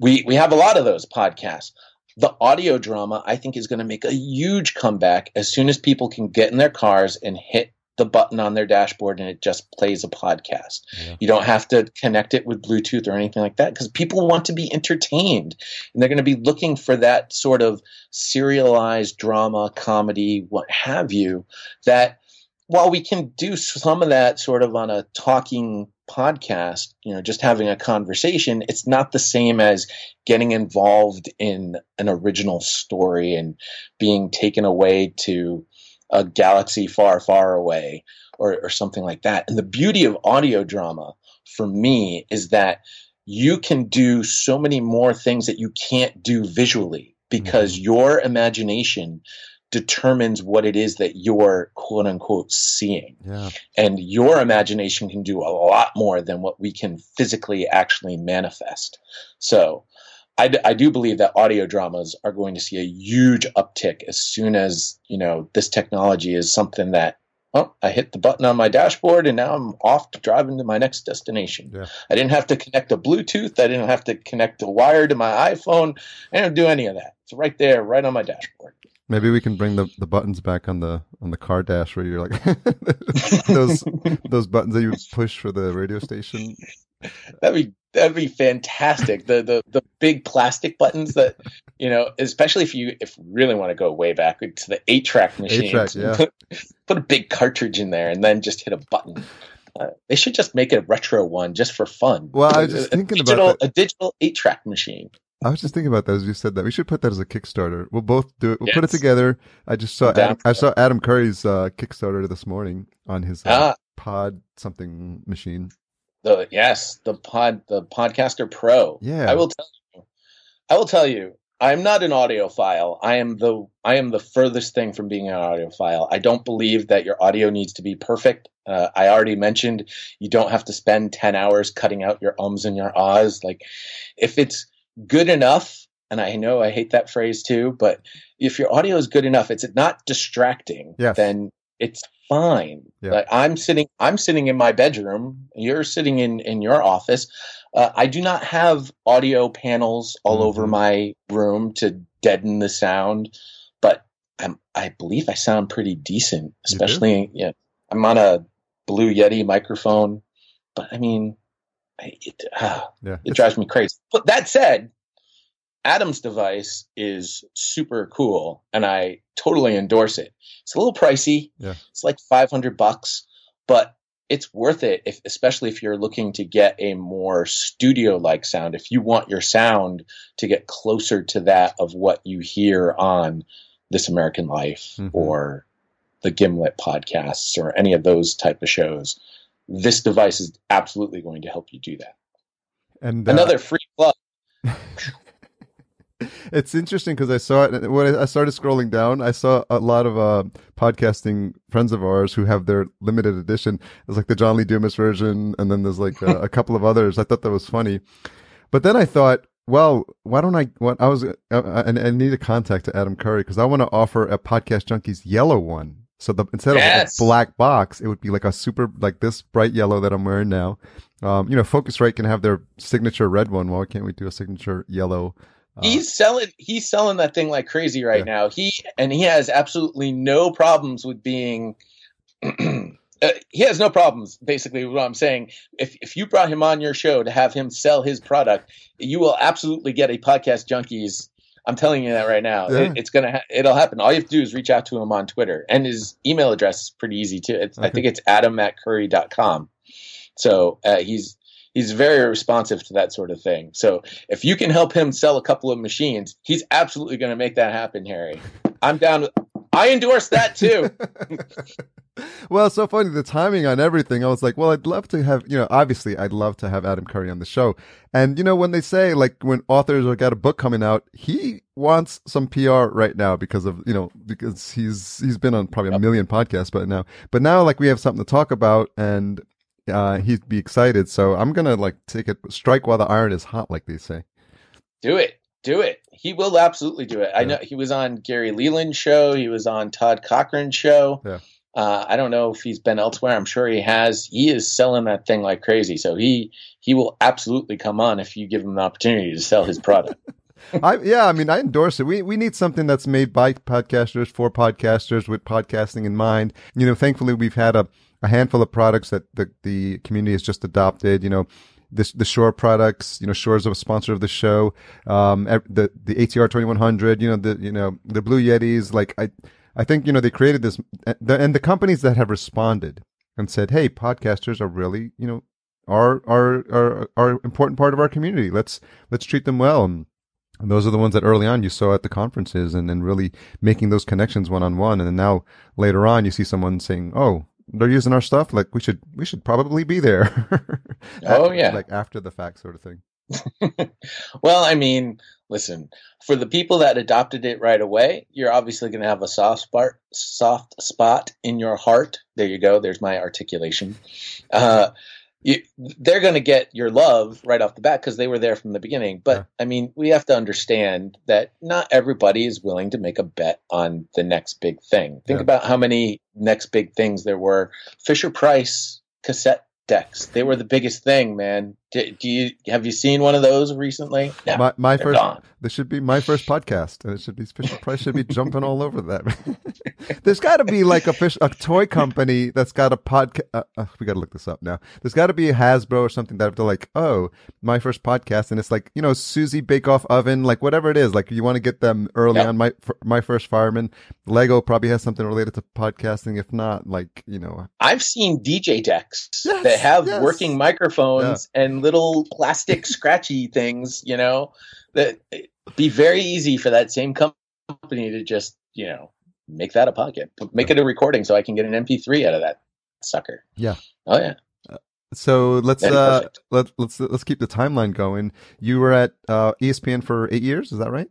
We we have a lot of those podcasts. The audio drama, I think, is going to make a huge comeback as soon as people can get in their cars and hit the button on their dashboard and it just plays a podcast. Yeah. You don't have to connect it with Bluetooth or anything like that, because people want to be entertained, and they're going to be looking for that sort of serialized drama, comedy, what have you, that while we can do some of that sort of on a talking podcast, you know, just having a conversation, it's not the same as getting involved in an original story and being taken away to a galaxy far, far away or, or something like that. And the beauty of audio drama for me is that you can do so many more things that you can't do visually, because mm-hmm. your imagination determines what it is that you're quote unquote seeing. Yeah. And your imagination can do a lot more than what we can physically actually manifest. So I, d- I do believe that audio dramas are going to see a huge uptick as soon as, you know, this technology is something that, oh, I hit the button on my dashboard and now I'm off to driving to my next destination. Yeah. I didn't have to connect a Bluetooth. I didn't have to connect a wire to my iPhone. I didn't do any of that. It's right there, right on my dashboard. Maybe we can bring the, the buttons back on the on the car dash, where you're like those those buttons that you push for the radio station. That'd be that'd be fantastic. The the the big plastic buttons that, you know, especially if you if you really want to go way back to the eight track machine. Eight track, yeah. Put, put a big cartridge in there and then just hit a button. Uh, they should just make a retro one just for fun. Well, I was just a, thinking a digital, about that. A digital eight track machine. I was just thinking about that as you said that. We should put that as a Kickstarter. We'll both do it. We'll yes. put it together. I just saw Adam, I saw Adam Curry's uh, Kickstarter this morning on his uh, ah. pod something machine. The yes, the pod, the Podcaster Pro. Yeah, I will tell you. I will tell you. I'm not an audiophile. I am the I am the furthest thing from being an audiophile. I don't believe that your audio needs to be perfect. Uh, I already mentioned you don't have to spend ten hours cutting out your ums and your ahs. Like, if it's good enough, and I know I hate that phrase too, but if your audio is good enough, it's not distracting, yes. then it's fine. Yeah. Like, I'm sitting I'm sitting in my bedroom. You're sitting in, in your office. Uh, I do not have audio panels all mm-hmm. over my room to deaden the sound, but I'm, I believe I sound pretty decent, especially, you know, I'm on a Blue Yeti microphone, but I mean, it, uh, yeah. it drives me crazy. But that said, Adam's device is super cool and I totally endorse it. It's a little pricey. Yeah. It's like five hundred bucks, but it's worth it, if, especially if you're looking to get a more studio-like sound. If you want your sound to get closer to that of what you hear on This American Life mm-hmm. or the Gimlet podcasts or any of those type of shows, this device is absolutely going to help you do that. And uh, another free plug. It's interesting because I saw it when I started scrolling down. I saw a lot of uh, podcasting friends of ours who have their limited edition. It's like the John Lee Dumas version, and then there's like a, a couple of others. I thought that was funny, but then I thought, well, why don't I? What I was, I, I, I need to contact Adam Curry because I want to offer a Podcast Junkies yellow one. So the, instead yes. of a black box, it would be like a super, like this bright yellow that I'm wearing now. Um, you know, Focusrite can have their signature red one. Why can't we do a signature yellow? Uh, he's selling he's selling that thing like crazy right yeah. now. He and he has absolutely no problems with being uh, he has no problems basically with what I'm saying. If if you brought him on your show to have him sell his product, you will absolutely get a Podcast Junkies. I'm telling you that right now. Yeah. It, it's going to ha- it'll happen. All you have to do is reach out to him on Twitter, and his email address is pretty easy too. It's, okay. I think it's adam at curry dot com. So, uh, he's He's very responsive to that sort of thing. So if you can help him sell a couple of machines, he's absolutely going to make that happen, Harry. I'm down. With, I endorse that too. Well, it's so funny, the timing on everything. I was like, well, I'd love to have, you know, obviously I'd love to have Adam Curry on the show. And, you know, when they say, like, when authors have got a book coming out, he wants some P R right now because of, you know, because he's he's been on probably a million podcasts by now. But now, like, we have something to talk about, and Uh, he'd be excited. So I'm going to like take it, strike while the iron is hot, like they say. Do it. Do it. He will absolutely do it. Yeah. I know he was on Gary Leland's show. He was on Todd Cochran's show. Yeah. Uh, I don't know if he's been elsewhere. I'm sure he has. He is selling that thing like crazy. So he, he will absolutely come on if you give him the opportunity to sell his product. I, yeah, I mean, I endorse it. We we need something that's made by podcasters for podcasters with podcasting in mind. You know, thankfully, we've had a, a handful of products that the, the community has just adopted. You know, this, the Shure products. You know, Shure is a sponsor of the show. Um, the the A T R twenty-one hundred. You know, the you know the Blue Yetis. Like I, I think you know they created this, and the companies that have responded and said, "Hey, podcasters are really you know are are are are an important part of our community. Let's let's treat them well." And, And those are the ones that early on you saw at the conferences and then really making those connections one-on-one. And then now later on, you see someone saying, oh, they're using our stuff. Like we should, we should probably be there. Oh yeah. Like after the fact sort of thing. Well, I mean, listen, for the people that adopted it right away, you're obviously going to have a soft spot, soft spot in your heart. There you go. There's my articulation. Uh, You, they're going to get your love right off the bat because they were there from the beginning. But, yeah. I mean, we have to understand that not everybody is willing to make a bet on the next big thing. Think yeah. about how many next big things there were. Fisher-Price cassette decks. They were the biggest thing, man. Do, do you have you seen one of those recently? No, my my first gone. This should be my first podcast, and it should be Fisher-Price should be jumping all over that. There's got to be like a fish a toy company that's got a podcast. Uh, uh, we got to look this up now. There's got to be Hasbro or something that they're like, oh, my first podcast, and it's like you know Susie Bake Off Oven, like whatever it is. Like you want to get them early yep. on. My my first fireman. Lego probably has something related to podcasting. If not, like you know, I've seen D J decks yes, that have yes. working microphones yeah. and. little plastic scratchy things, you know, that be very easy for that same company to just, you know, make that a pocket, make it a recording so I can get an M P three out of that sucker. Yeah. Oh yeah. So let's uh, let, let's let's keep the timeline going. You were at uh, E S P N for eight years, is that right?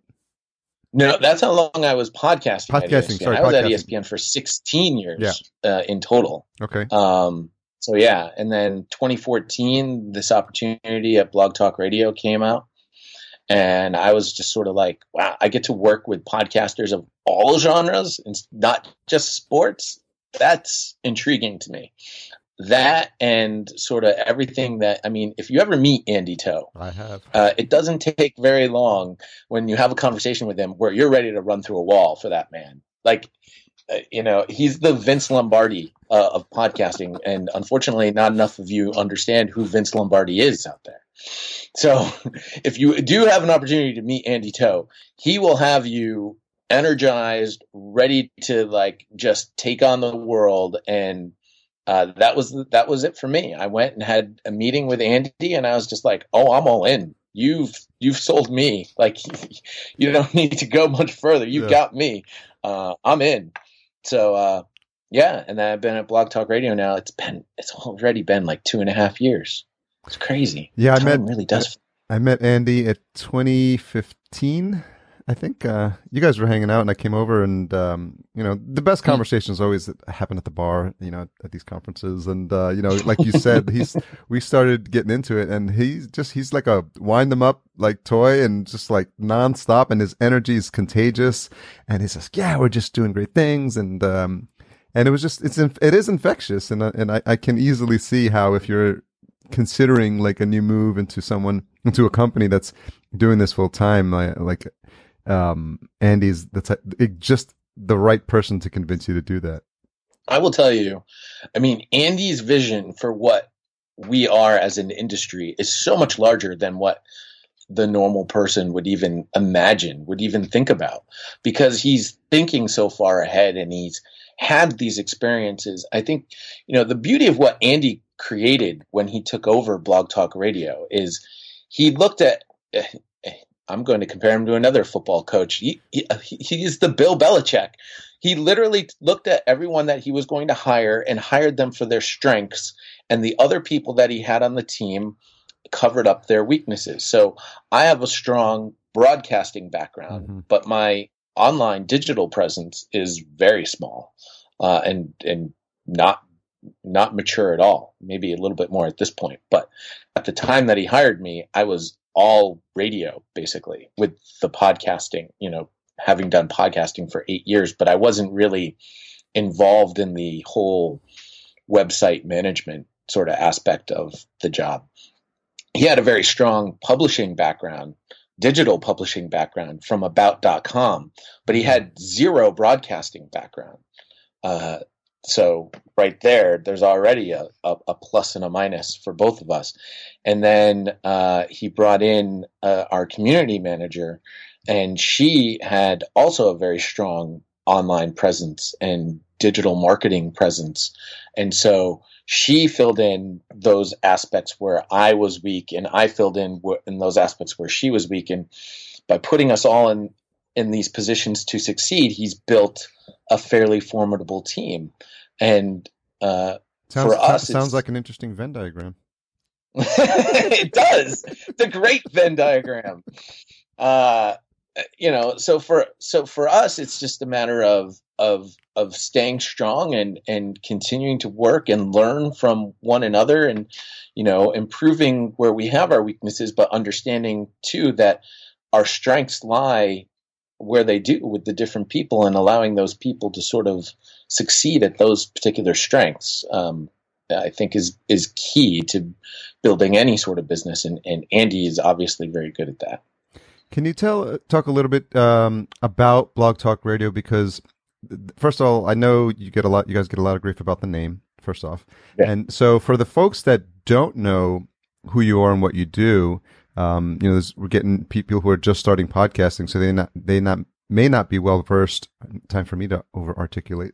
No, that's how long I was podcasting. Podcasting, sorry, I was podcasting. At E S P N for sixteen years yeah. uh, in total. Okay. Um, so yeah, and then twenty fourteen, this opportunity at Blog Talk Radio came out, and I was just sort of like, wow, I get to work with podcasters of all genres, and not just sports. That's intriguing to me. That and sort of everything that, I mean, if you ever meet Andy Toe, I have. Uh, it doesn't take very long when you have a conversation with him where you're ready to run through a wall for that man. Like, uh, you know, he's the Vince Lombardi uh, of podcasting, and unfortunately not enough of you understand who Vince Lombardi is out there. So if you do have an opportunity to meet Andy Toe, he will have you energized, ready to like just take on the world. And Uh, that was that was it for me. I went and had a meeting with Andy, and I was just like, "Oh, I'm all in. You've you've sold me. Like, you don't need to go much further. You've yeah. got me. Uh, I'm in." So, uh, yeah. And then I've been at Blog Talk Radio now. It's been it's already been like two and a half years. It's crazy. Yeah, I met really does. I met Andy at twenty fifteen. I think uh, you guys were hanging out, and I came over, and um, you know, the best conversations always happen at the bar, you know, at these conferences, and uh, you know, like you said, he's we started getting into it, and he's just he's like a wind them up like toy, and just like nonstop, and his energy is contagious, and he says, "Yeah, we're just doing great things," and um, and it was just it's it is infectious, and and I, I can easily see how if you're considering like a new move into someone into a company that's doing this full time, like. Um, Andy's the type, it, just the right person to convince you to do that. I will tell you, I mean, Andy's vision for what we are as an industry is so much larger than what the normal person would even imagine, would even think about, because he's thinking so far ahead and he's had these experiences. I think, you know, the beauty of what Andy created when he took over Blog Talk Radio is he looked at uh, I'm going to compare him to another football coach. He, he, he is the Bill Belichick. He literally looked at everyone that he was going to hire and hired them for their strengths, and the other people that he had on the team covered up their weaknesses. So I have a strong broadcasting background, mm-hmm. but my online digital presence is very small uh, and and not not mature at all. Maybe a little bit more at this point, but at the time that he hired me, I was all radio basically with the podcasting, you know, having done podcasting for eight years, but I wasn't really involved in the whole website management sort of aspect of the job. He had a very strong publishing background, digital publishing background from about dot com, but he had zero broadcasting background. Uh, So right there, there's already a, a, a plus and a minus for both of us. And then uh, he brought in uh, our community manager, and she had also a very strong online presence and digital marketing presence. And so she filled in those aspects where I was weak, and I filled in w- in those aspects where she was weak. And by putting us all in, in these positions to succeed, he's built a fairly formidable team. And uh, sounds, for us, sounds it's, like an interesting Venn diagram. It does. It's a great Venn diagram. Uh, you know, so for so for us, it's just a matter of of of staying strong and and continuing to work and learn from one another, and you know, improving where we have our weaknesses, but understanding too that our strengths lie where they do with the different people, and allowing those people to sort of succeed at those particular strengths, um, I think is, is key to building any sort of business. And, and Andy is obviously very good at that. Can you tell, talk a little bit, um, about Blog Talk Radio? Because first of all, I know you get a lot, you guys get a lot of grief about the name first off. Yeah. And so for the folks that don't know who you are and what you do, Um, you know, we're getting people who are just starting podcasting, so they not they not may not be well versed. Time for me to over articulate.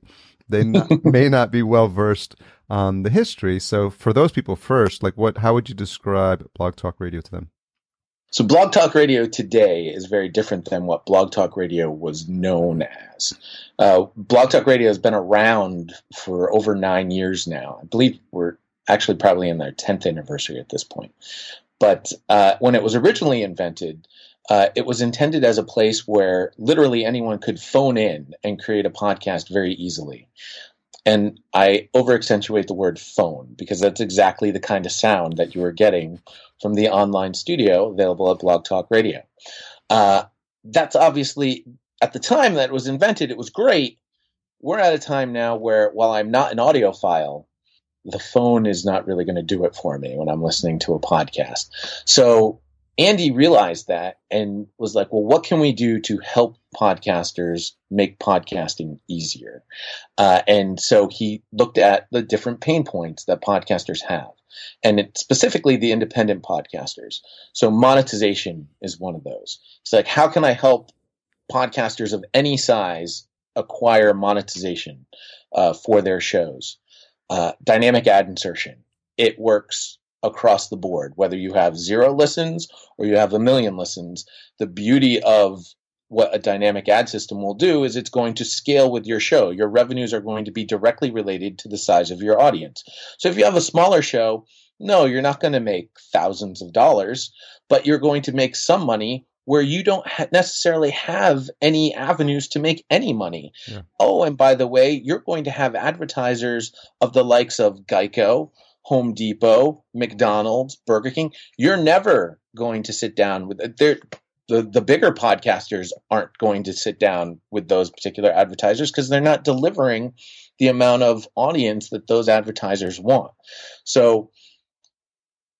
They not, may not be well versed on the history. So, for those people first, like what? How would you describe Blog Talk Radio to them? So, Blog Talk Radio today is very different than what Blog Talk Radio was known as. Uh, Blog Talk Radio has been around for over nine years now. I believe we're actually probably in their tenth anniversary at this point. But uh, when it was originally invented, uh, it was intended as a place where literally anyone could phone in and create a podcast very easily. And I over-accentuate the word phone because that's exactly the kind of sound that you were getting from the online studio available at Blog Talk Radio. Uh, that's obviously, at the time that it was invented, it was great. We're at a time now where, while I'm not an audiophile, the phone is not really going to do it for me when I'm listening to a podcast. So Andy realized that and was like, well, what can we do to help podcasters make podcasting easier? Uh, and so he looked at the different pain points that podcasters have, and it, specifically the independent podcasters. So monetization is one of those. It's like, how can I help podcasters of any size acquire monetization uh, for their shows? Uh, dynamic ad insertion. It works across the board, whether you have zero listens or you have a million listens. The beauty of what a dynamic ad system will do is it's going to scale with your show. Your revenues are going to be directly related to the size of your audience. So if you have a smaller show, no, you're not going to make thousands of dollars, but you're going to make some money where you don't ha- necessarily have any avenues to make any money. Yeah. Oh, and by the way, you're going to have advertisers of the likes of Geico, Home Depot, McDonald's, Burger King. You're never going to sit down with the, the bigger podcasters aren't going to sit down with those particular advertisers because they're not delivering the amount of audience that those advertisers want. So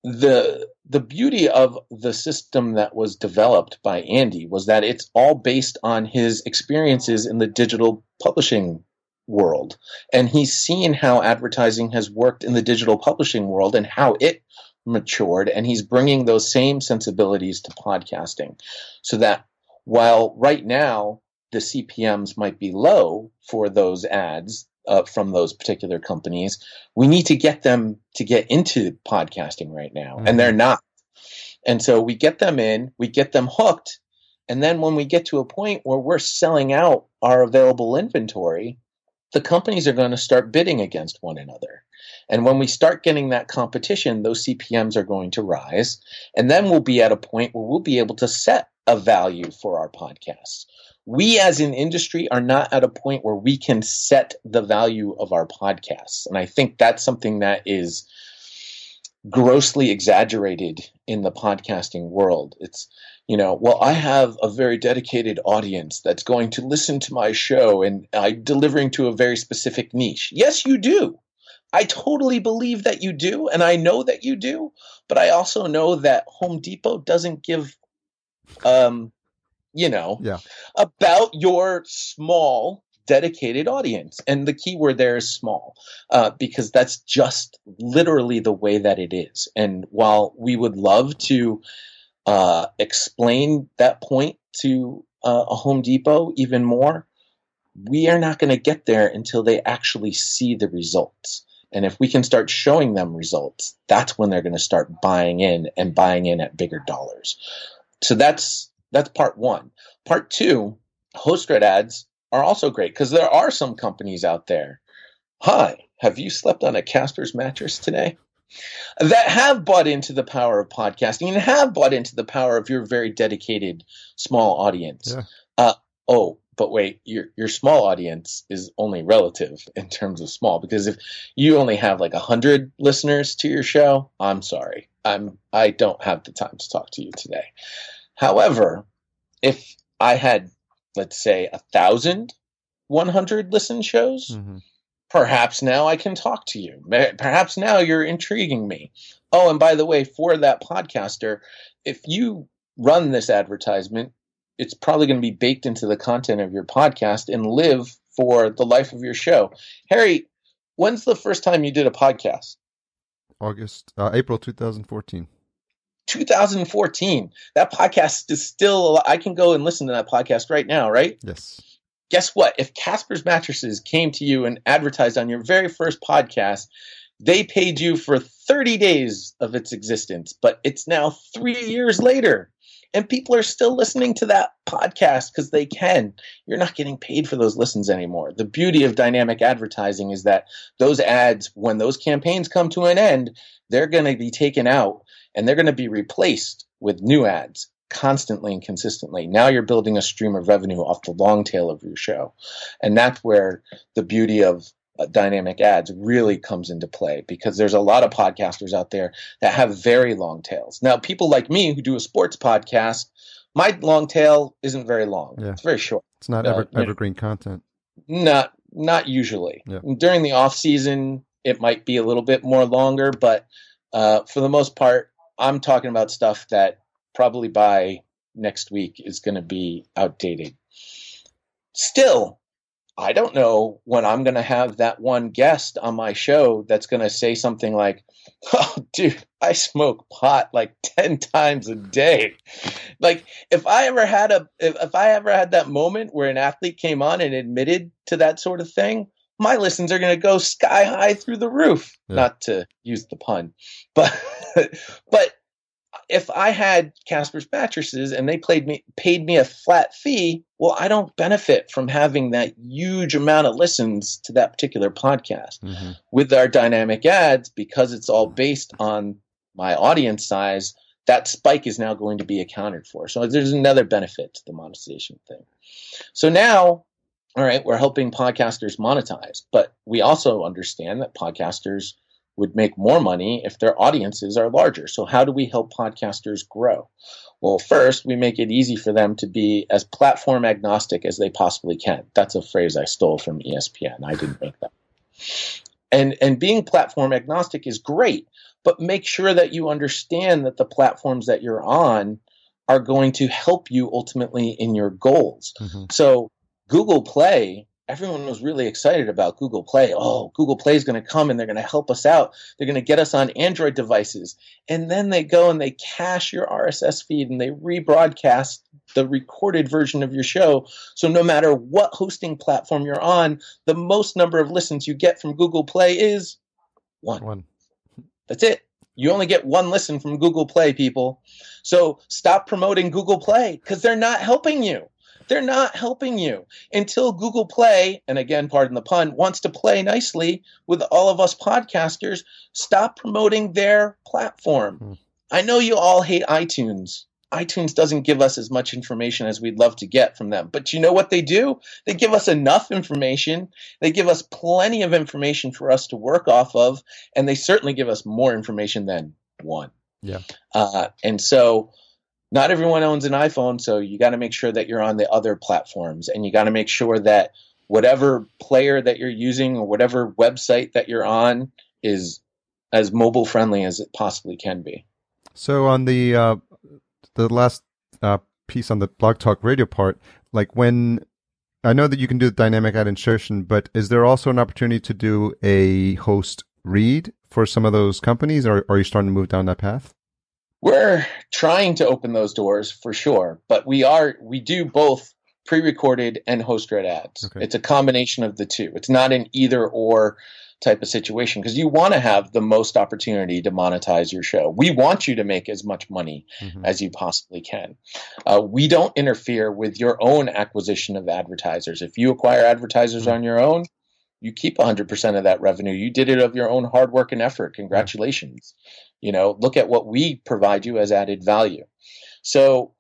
the the beauty of the system that was developed by Andy was that it's all based on his experiences in the digital publishing world. And he's seen how advertising has worked in the digital publishing world and how it matured. And he's bringing those same sensibilities to podcasting so that while right now the C P Ms might be low for those ads, Uh, from those particular companies, we need to get them to get into podcasting right now, mm-hmm. and they're not. And so we get them in, we get them hooked, and then when we get to a point where we're selling out our available inventory, the companies are going to start bidding against one another. And when we start getting that competition, those C P Ms are going to rise, and then we'll be at a point where we'll be able to set a value for our podcasts. We as an industry are not at a point where we can set the value of our podcasts. And I think that's something that is grossly exaggerated in the podcasting world. It's, you know, well, I have a very dedicated audience that's going to listen to my show and I'm delivering to a very specific niche. Yes, you do. I totally believe that you do. And I know that you do. But I also know that Home Depot doesn't give um. you know, yeah. about your small dedicated audience. And the key word there is small, uh, because that's just literally the way that it is. And while we would love to uh, explain that point to uh, a Home Depot even more, we are not going to get there until they actually see the results. And if we can start showing them results, that's when they're going to start buying in and buying in at bigger dollars. So that's, That's part one. Part two, host-read ads are also great because there are some companies out there. Hi, have you slept on a Casper's mattress today? That have bought into the power of podcasting and have bought into the power of your very dedicated small audience. Yeah. Uh, oh, but wait, your your small audience is only relative in terms of small, because if you only have like one hundred listeners to your show, I'm sorry. I'm, I don't have the time to talk to you today. However, if I had, let's say, a thousand one hundred listen shows, mm-hmm. perhaps now I can talk to you. Perhaps now you're intriguing me. Oh, and by the way, for that podcaster, if you run this advertisement, it's probably going to be baked into the content of your podcast and live for the life of your show. Harry, when's the first time you did a podcast? August, uh, April twenty fourteen. two thousand fourteen. That podcast is still, I can go and listen to that podcast right now, right? Yes. Guess what? If Casper's Mattresses came to you and advertised on your very first podcast, They paid you for thirty days of its existence, but it's now three years later, and people are still listening to that podcast because they can. You're not getting paid for those listens anymore. The beauty of dynamic advertising is that those ads, when those campaigns come to an end, they're going to be taken out and they're going to be replaced with new ads constantly and consistently. Now you're building a stream of revenue off the long tail of your show. And that's where the beauty of dynamic ads really comes into play, because there's a lot of podcasters out there that have very long tails. Now, people like me who do a sports podcast, my long tail isn't very long. Yeah. It's very short. It's not ever, uh, evergreen content. Not not usually. Yeah. During the off season, it might be a little bit more longer, but uh, for the most part, I'm talking about stuff that probably by next week is going to be outdated. Still, I don't know when I'm going to have that one guest on my show that's going to say something like, oh, dude, I smoke pot like ten times a day. Like if I ever had a, if, if I ever had that moment where an athlete came on and admitted to that sort of thing, my listens are going to go sky high through the roof, yeah. Not to use the pun, but, but if I had Casper's Mattresses and they played me, paid me a flat fee, well, I don't benefit from having that huge amount of listens to that particular podcast. Mm-hmm. With our dynamic ads, because it's all based on my audience size, that spike is now going to be accounted for. So there's another benefit to the monetization thing. So now, all right, we're helping podcasters monetize, but we also understand that podcasters would make more money if their audiences are larger. So how do we help podcasters grow? Well, first, we make it easy for them to be as platform agnostic as they possibly can. That's a phrase I stole from E S P N. I didn't make that. And and being platform agnostic is great, but make sure that you understand that the platforms that you're on are going to help you ultimately in your goals. Mm-hmm. So Google Play, everyone was really excited about Google Play. Oh, Google Play is going to come and they're going to help us out. They're going to get us on Android devices. And then they go and they cache your R S S feed and they rebroadcast the recorded version of your show. So no matter what hosting platform you're on, the most number of listens you get from Google Play is one. One. That's it. You only get one listen from Google Play, people. So stop promoting Google Play because they're not helping you. They're not helping you until Google Play, and again, pardon the pun, wants to play nicely with all of us podcasters. Stop promoting their platform. Mm. I know you all hate iTunes. iTunes doesn't give us as much information as we'd love to get from them. But you know what they do? They give us enough information. They give us plenty of information for us to work off of, and they certainly give us more information than one. Yeah. Uh, and so not everyone owns an iPhone, so you got to make sure that you're on the other platforms, and you got to make sure that whatever player that you're using or whatever website that you're on is as mobile friendly as it possibly can be. So on the uh, the last uh, piece on the Blog Talk Radio part, like when I know that you can do dynamic ad insertion, but is there also an opportunity to do a host read for some of those companies, or, or are you starting to move down that path? We're trying to open those doors for sure, but we are we do both pre-recorded and host-read ads. Okay. It's a combination of the two. It's not an either-or type of situation because you want to have the most opportunity to monetize your show. We want you to make as much money mm-hmm. as you possibly can. Uh, we don't interfere with your own acquisition of advertisers. If you acquire advertisers mm-hmm. on your own, you keep one hundred percent of that revenue. You did it of your own hard work and effort. Congratulations. Mm-hmm. You know, look at what we provide you as added value. So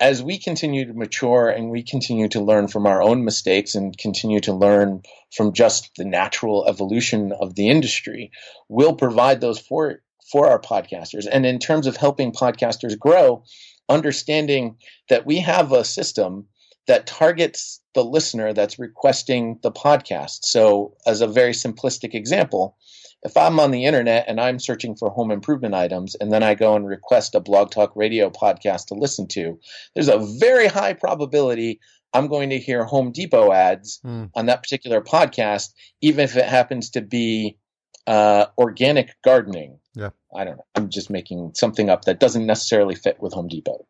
as we continue to mature and we continue to learn from our own mistakes and continue to learn from just the natural evolution of the industry, we'll provide those for, for our podcasters. And in terms of helping podcasters grow, understanding that we have a system that targets the listener that's requesting the podcast. So as a very simplistic example, if I'm on the internet and I'm searching for home improvement items, and then I go and request a Blog Talk Radio podcast to listen to, there's a very high probability I'm going to hear Home Depot ads mm. on that particular podcast, even if it happens to be uh, organic gardening. Yeah, I don't know. I'm just making something up that doesn't necessarily fit with Home Depot.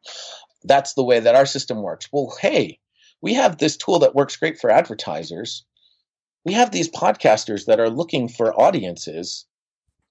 That's the way that our system works. Well, hey, we have this tool that works great for advertisers. We have these podcasters that are looking for audiences.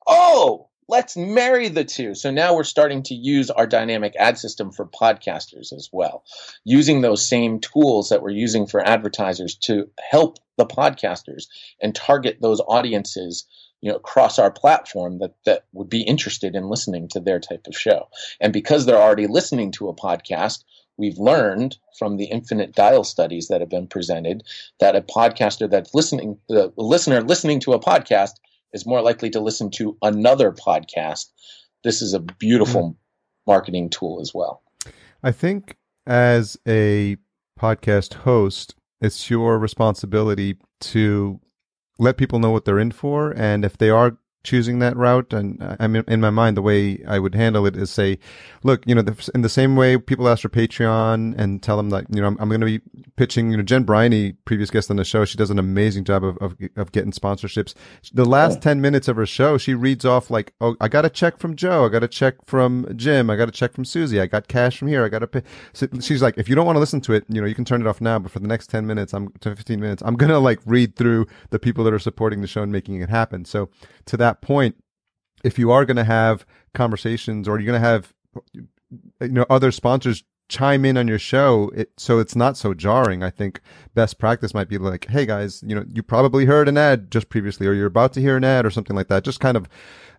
oh, let's marry the two. So now we're starting to use our dynamic ad system for podcasters as well, using those same tools that we're using for advertisers to help the podcasters and target those audiences, you know, across our platform that, that would be interested in listening to their type of show. And because they're already listening to a podcast, we've learned from the Infinite Dial studies that have been presented that a podcaster that's listening, the listener listening to a podcast is more likely to listen to another podcast. This is a beautiful mm-hmm. marketing tool as well. I think as a podcast host, it's your responsibility to let people know what they're in for, and if they are choosing that route, and I mean, in my mind, the way I would handle it is say, look, you know, the, in the same way people ask for Patreon and tell them that, you know, I'm, I'm going to be pitching, you know, Jen Briney, previous guest on the show, she does an amazing job of, of, of getting sponsorships. The last yeah. ten minutes of her show, she reads off like, oh, I got a check from Joe, I got a check from Jim, I got a check from Susie, I got cash from here, I got a pay. So she's like, if you don't want to listen to it, you know, you can turn it off now, but for the next ten minutes, I'm to fifteen minutes, I'm going to like read through the people that are supporting the show and making it happen. So to that point, if you are going to have conversations or you're going to have, you know, other sponsors chime in on your show, it, so it's not so jarring. I think best practice might be like, hey guys, you know, you probably heard an ad just previously, or you're about to hear an ad or something like that. Just kind of,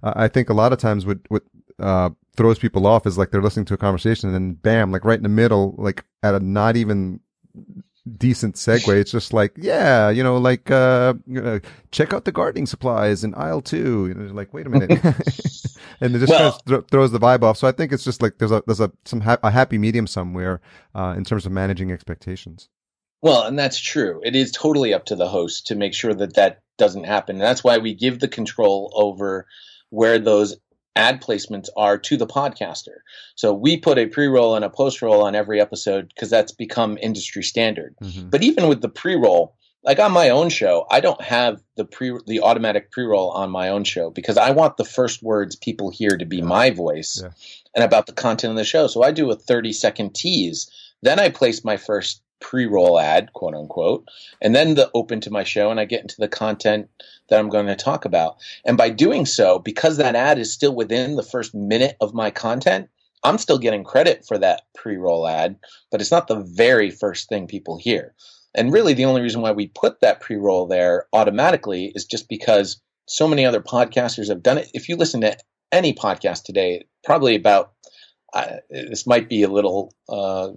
uh, I think a lot of times would, would, uh, throws people off is like they're listening to a conversation and then bam, like right in the middle, like at a not even decent segue, it's just like, yeah, you know, like uh you know, check out the gardening supplies in aisle two, you know, like wait a minute. And it just well, kind of th- throws the vibe off. So I think it's just like there's a there's a some ha- a happy medium somewhere uh in terms of managing expectations. Well, and that's true. It is totally up to the host to make sure that that doesn't happen, and that's why we give the control over where those ad placements are to the podcaster. So we put a pre-roll and a post-roll on every episode because that's become industry standard. Mm-hmm. But even with the pre-roll, like on my own show, I don't have the pre the automatic pre-roll on my own show because I want the first words people hear to be yeah. my voice yeah. and about the content of the show. So I do a thirty second tease. Then I place my first pre-roll ad, quote unquote, and then the open to my show, and I get into the content that I'm going to talk about. And by doing so, because that ad is still within the first minute of my content, I'm still getting credit for that pre-roll ad, but it's not the very first thing people hear. And really the only reason why we put that pre-roll there automatically is just because so many other podcasters have done it. If you listen to any podcast today, probably about, uh, this might be a little, uh,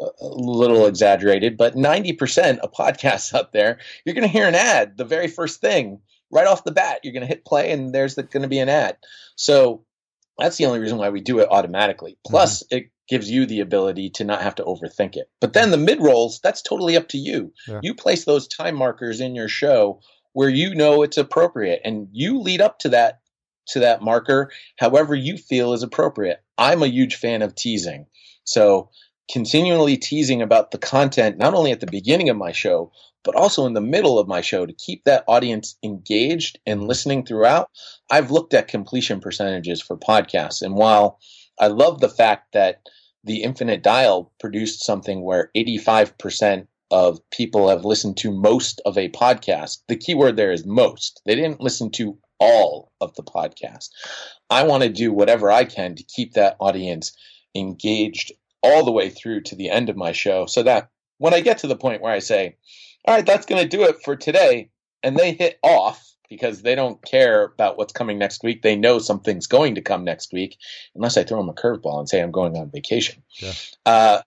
a little exaggerated, but ninety percent of podcasts out there, you're going to hear an ad. The very first thing right off the bat, you're going to hit play and there's the, going to be an ad. So that's the only reason why we do it automatically. Plus mm-hmm. it gives you the ability to not have to overthink it. But then the mid rolls, that's totally up to you. Yeah. You place those time markers in your show where you know it's appropriate, and you lead up to that, to that marker, however you feel is appropriate. I'm a huge fan of teasing. So continually teasing about the content, not only at the beginning of my show, but also in the middle of my show to keep that audience engaged and listening throughout. I've looked at completion percentages for podcasts. And while I love the fact that the Infinite Dial produced something where eighty-five percent of people have listened to most of a podcast, the key word there is most. They didn't listen to all of the podcast. I want to do whatever I can to keep that audience engaged all the way through to the end of my show, so that when I get to the point where I say, all right, that's going to do it for today, and they hit off because they don't care about what's coming next week. They know something's going to come next week, unless I throw them a curveball and say I'm going on vacation. Yeah. Uh,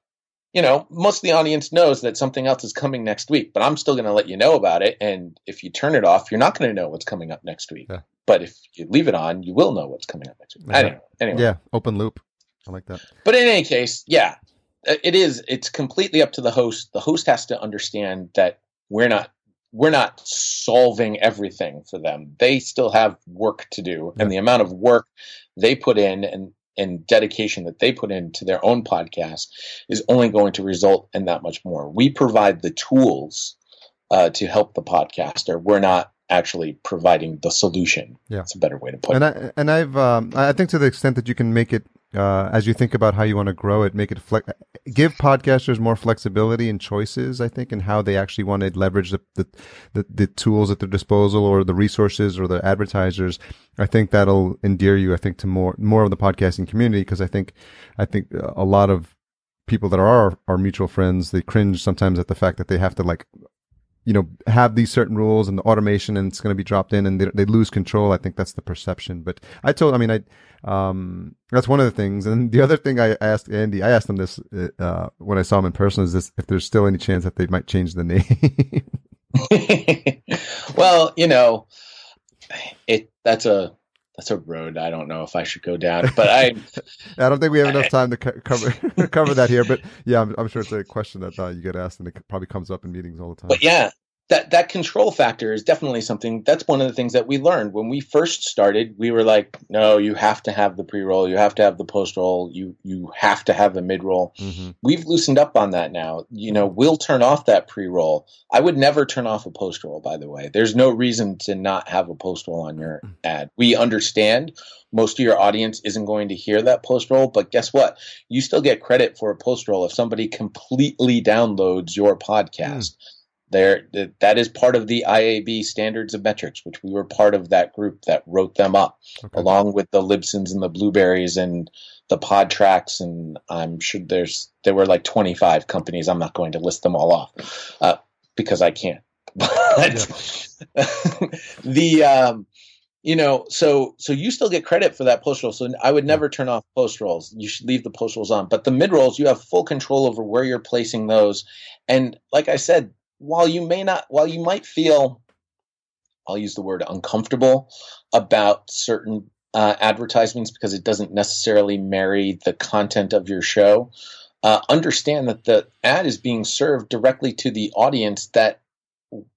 you know, most of the audience knows that something else is coming next week, but I'm still going to let you know about it. And if you turn it off, you're not going to know what's coming up next week. Yeah. But if you leave it on, you will know what's coming up next week. Yeah. I don't know. Anyway. Yeah, open loop. I like that. But in any case, yeah, it is. It's completely up to the host. The host has to understand that we're not we're not solving everything for them. They still have work to do, yeah. and the amount of work they put in and and dedication that they put into their own podcast is only going to result in that much more. We provide the tools uh, to help the podcaster. We're not actually providing the solution. Yeah, that's a better way to put and it. And I and I've um, I think to the extent that you can make it. Uh, as you think about how you want to grow it, make it flex, give podcasters more flexibility and choices, I think, in how they actually want to leverage the, the, the, the tools at their disposal or the resources or the advertisers. I think that'll endear you, I think, to more, more of the podcasting community. Cause I think, I think a lot of people that are our mutual friends, they cringe sometimes at the fact that they have to, like, you know, have these certain rules and the automation, and it's going to be dropped in, and they, they lose control. I think that's the perception. But I told, I mean, I, um, that's one of the things. And the other thing I asked Andy, I asked him this, uh, when I saw him in person, is this, if there's still any chance that they might change the name. Well, you know, it, that's a, that's a road I don't know if I should go down, but I, I don't think we have enough time to co- cover, cover that here, but yeah, I'm, I'm sure it's a question that uh, you get asked, and it probably comes up in meetings all the time. But yeah, that, that control factor is definitely something. That's one of the things that we learned when we first started. We were like, no, you have to have the pre-roll. You have to have the post-roll. You, you have to have the mid-roll. Mm-hmm. We've loosened up on that now. You know, we'll turn off that pre-roll. I would never turn off a post-roll, by the way. There's no reason to not have a post-roll on your ad. We understand most of your audience isn't going to hear that post-roll, but guess what? You still get credit for a post-roll if somebody completely downloads your podcast. Mm. There, that is part of the I A B standards of metrics, which we were part of that group that wrote them up, okay, along with the Libsyns and the Blueberries and the Pod Tracks. And I'm sure there's there were like twenty-five companies. I'm not going to list them all off uh, because I can't. But the um, you know, so so you still get credit for that post roll. So I would never turn off post rolls. You should leave the post rolls on. But the mid rolls, you have full control over where you're placing those. And like I said, while you may not, while you might feel, I'll use the word uncomfortable about certain uh, advertisements because it doesn't necessarily marry the content of your show, uh, understand that the ad is being served directly to the audience that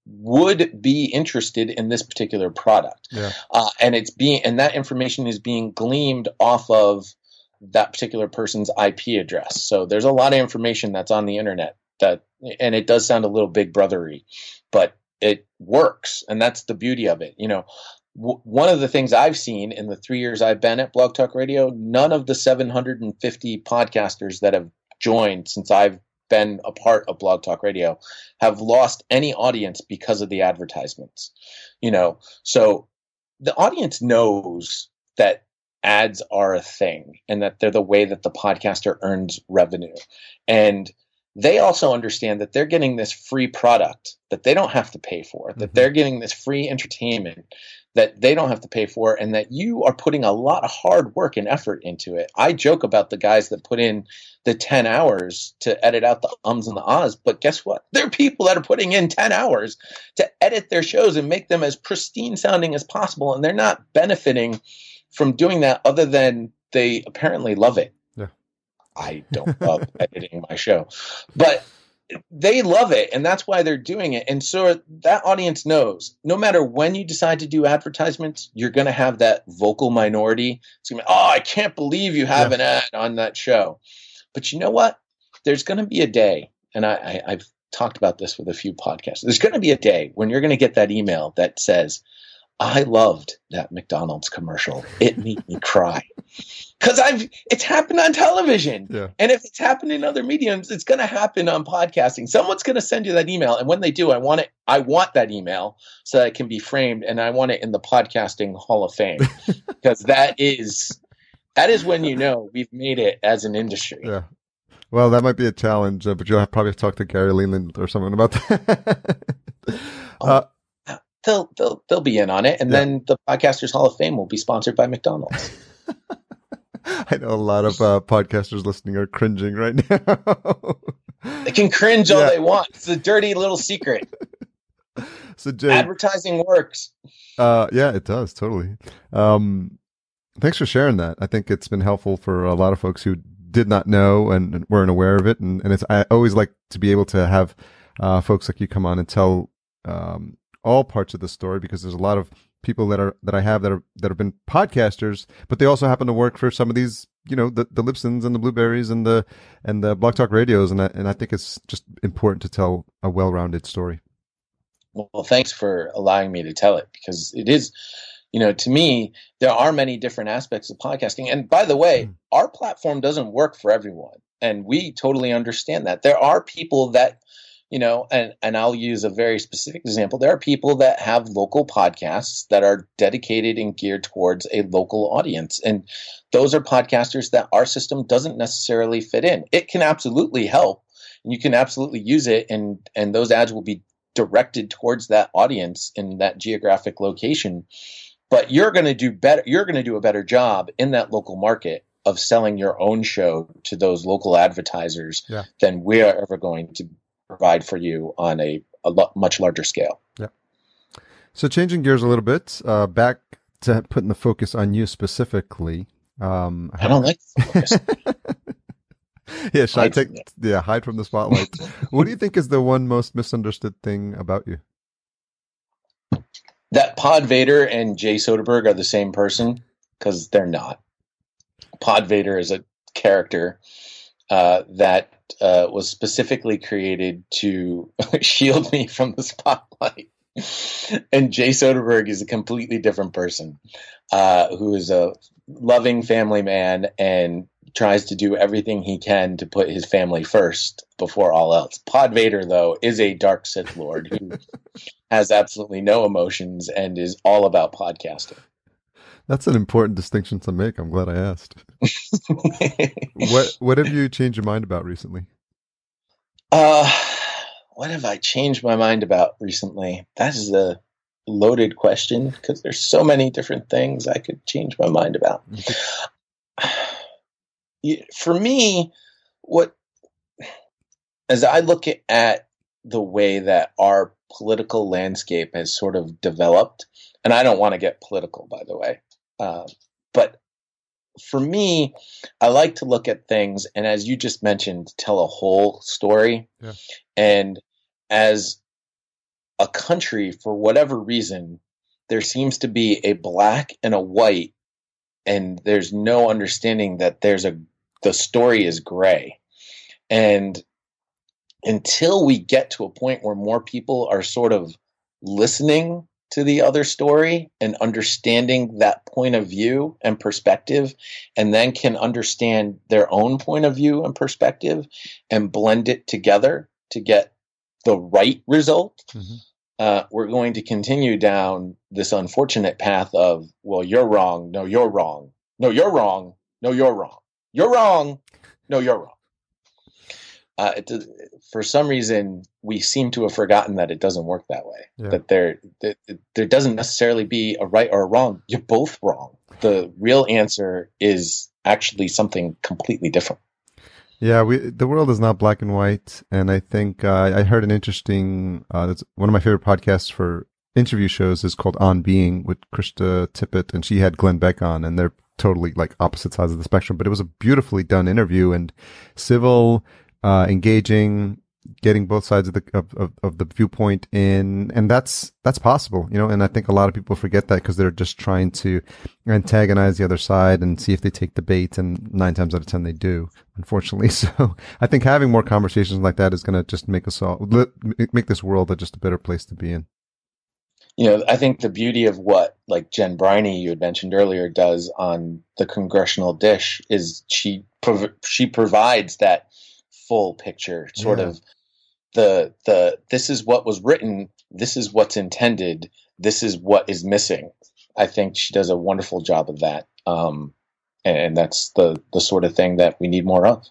would be interested in this particular product. Yeah. Uh, and it's being, and that information is being gleaned off of that particular person's I P address. So there's a lot of information that's on the internet. That, and it does sound a little big brothery, but it works, and that's the beauty of it. You know, w- one of the things I've seen in the three years I've been at Blog Talk Radio, none of the seven hundred fifty podcasters that have joined since I've been a part of Blog Talk Radio have lost any audience because of the advertisements. You know, so the audience knows that ads are a thing, and that they're the way that the podcaster earns revenue, and they also understand that they're getting this free product that they don't have to pay for, that mm-hmm. they're getting this free entertainment that they don't have to pay for, and that you are putting a lot of hard work and effort into it. I joke about the guys that put in the ten hours to edit out the ums and the ahs, but guess what? There are people that are putting in ten hours to edit their shows and make them as pristine sounding as possible, and they're not benefiting from doing that other than they apparently love it. I don't love editing my show, but they love it, and that's why they're doing it. And so that audience knows no matter when you decide to do advertisements, you're going to have that vocal minority. It's going to be, oh, I can't believe you have yeah. an ad on that show. But you know what? There's going to be a day, and I, I, I've talked about this with a few podcasts. There's going to be a day when you're going to get that email that says, I loved that McDonald's commercial. It made me cry. Because I've it's happened on television. Yeah. And if it's happened in other mediums, it's going to happen on podcasting. Someone's going to send you that email. And when they do, I want it. I want that email so that it can be framed. And I want it in the Podcasting Hall of Fame. Because that is that is when you know we've made it as an industry. Yeah. Well, that might be a challenge, uh, but you'll have probably have to talk to Gary Leland or someone about that. uh, oh. They'll they'll they'll be in on it, and yeah. then the Podcasters Hall of Fame will be sponsored by McDonald's. I know a lot of uh, podcasters listening are cringing right now. They can cringe yeah. all they want. It's a dirty little secret. So Jay, advertising works. Uh, yeah, it does totally. Um, thanks for sharing that. I think it's been helpful for a lot of folks who did not know and, and weren't aware of it. And, and it's I always like to be able to have uh, folks like you come on and tell. Um, all parts of the story, because there's a lot of people that are, that I have that are, that have been podcasters, but they also happen to work for some of these, you know, the, the Libsyns and the Blueberries and the, and the Blog Talk Radios. And I, and I think it's just important to tell a well-rounded story. Well, thanks for allowing me to tell it, because it is, you know, to me, there are many different aspects of podcasting. And by the way, mm. our platform doesn't work for everyone. And we totally understand that. There are people that, you know, and, and I'll use a very specific example. There are people that have local podcasts that are dedicated and geared towards a local audience. And those are podcasters that our system doesn't necessarily fit in. It can absolutely help. And you can absolutely use it, and, and those ads will be directed towards that audience in that geographic location. But you're going to do better. You're going to do a better job in that local market of selling your own show to those local advertisers yeah. than we are ever going to provide for you on a, a lo- much larger scale. Yeah. So changing gears a little bit, uh, back to putting the focus on you specifically. Um, I don't like the focus. Yeah, should I take yeah, hide from the spotlight. What do you think is the one most misunderstood thing about you? That Pod Vader and Jay Soderberg are the same person, because they're not. Pod Vader is a character uh, that uh, was specifically created to shield me from the spotlight. And Jay Soderberg is a completely different person uh, who is a loving family man and tries to do everything he can to put his family first before all else. Pod Vader, though, is a dark Sith Lord who has absolutely no emotions and is all about podcasting. That's an important distinction to make. I'm glad I asked. What what have you changed your mind about recently? Uh, what have I changed my mind about recently? That is a loaded question, because there's so many different things I could change my mind about. For me, what as I look at the way that our political landscape has sort of developed, and I don't want to get political, by the way, uh, but for me, I like to look at things and, as you just mentioned, tell a whole story. Yeah. And as a country, for whatever reason, there seems to be a black and a white, and there's no understanding that there's a the story is gray. And until we get to a point where more people are sort of listening to the other story and understanding that point of view and perspective, and then can understand their own point of view and perspective and blend it together to get the right result, mm-hmm. uh, we're going to continue down this unfortunate path of, well, you're wrong. No, you're wrong. No, you're wrong. No, you're wrong. You're wrong. No, you're wrong. Uh, it, for some reason, we seem to have forgotten that it doesn't work that way. Yeah. That there, that, there doesn't necessarily be a right or a wrong. You're both wrong. The real answer is actually something completely different. Yeah, we, the world is not black and white, and I think uh, I heard an interesting. Uh, that's one of my favorite podcasts for interview shows is called On Being with Krista Tippett, and she had Glenn Beck on, and they're totally like opposite sides of the spectrum. But it was a beautifully done interview and civil. Uh, engaging, getting both sides of the of, of, of the viewpoint in, and that's that's possible, you know. And I think a lot of people forget that because they're just trying to antagonize the other side and see if they take the bait. And nine times out of ten, they do, unfortunately. So I think having more conversations like that is going to just make us all make this world a, just a better place to be in. You know, I think the beauty of what, like Jen Briney, you had mentioned earlier, does on the Congressional Dish is she prov- she provides that full picture, sort yeah. of the the this is what was written, this is what's intended, this is what is missing. I think she does a wonderful job of that, um, and, and that's the the sort of thing that we need more of.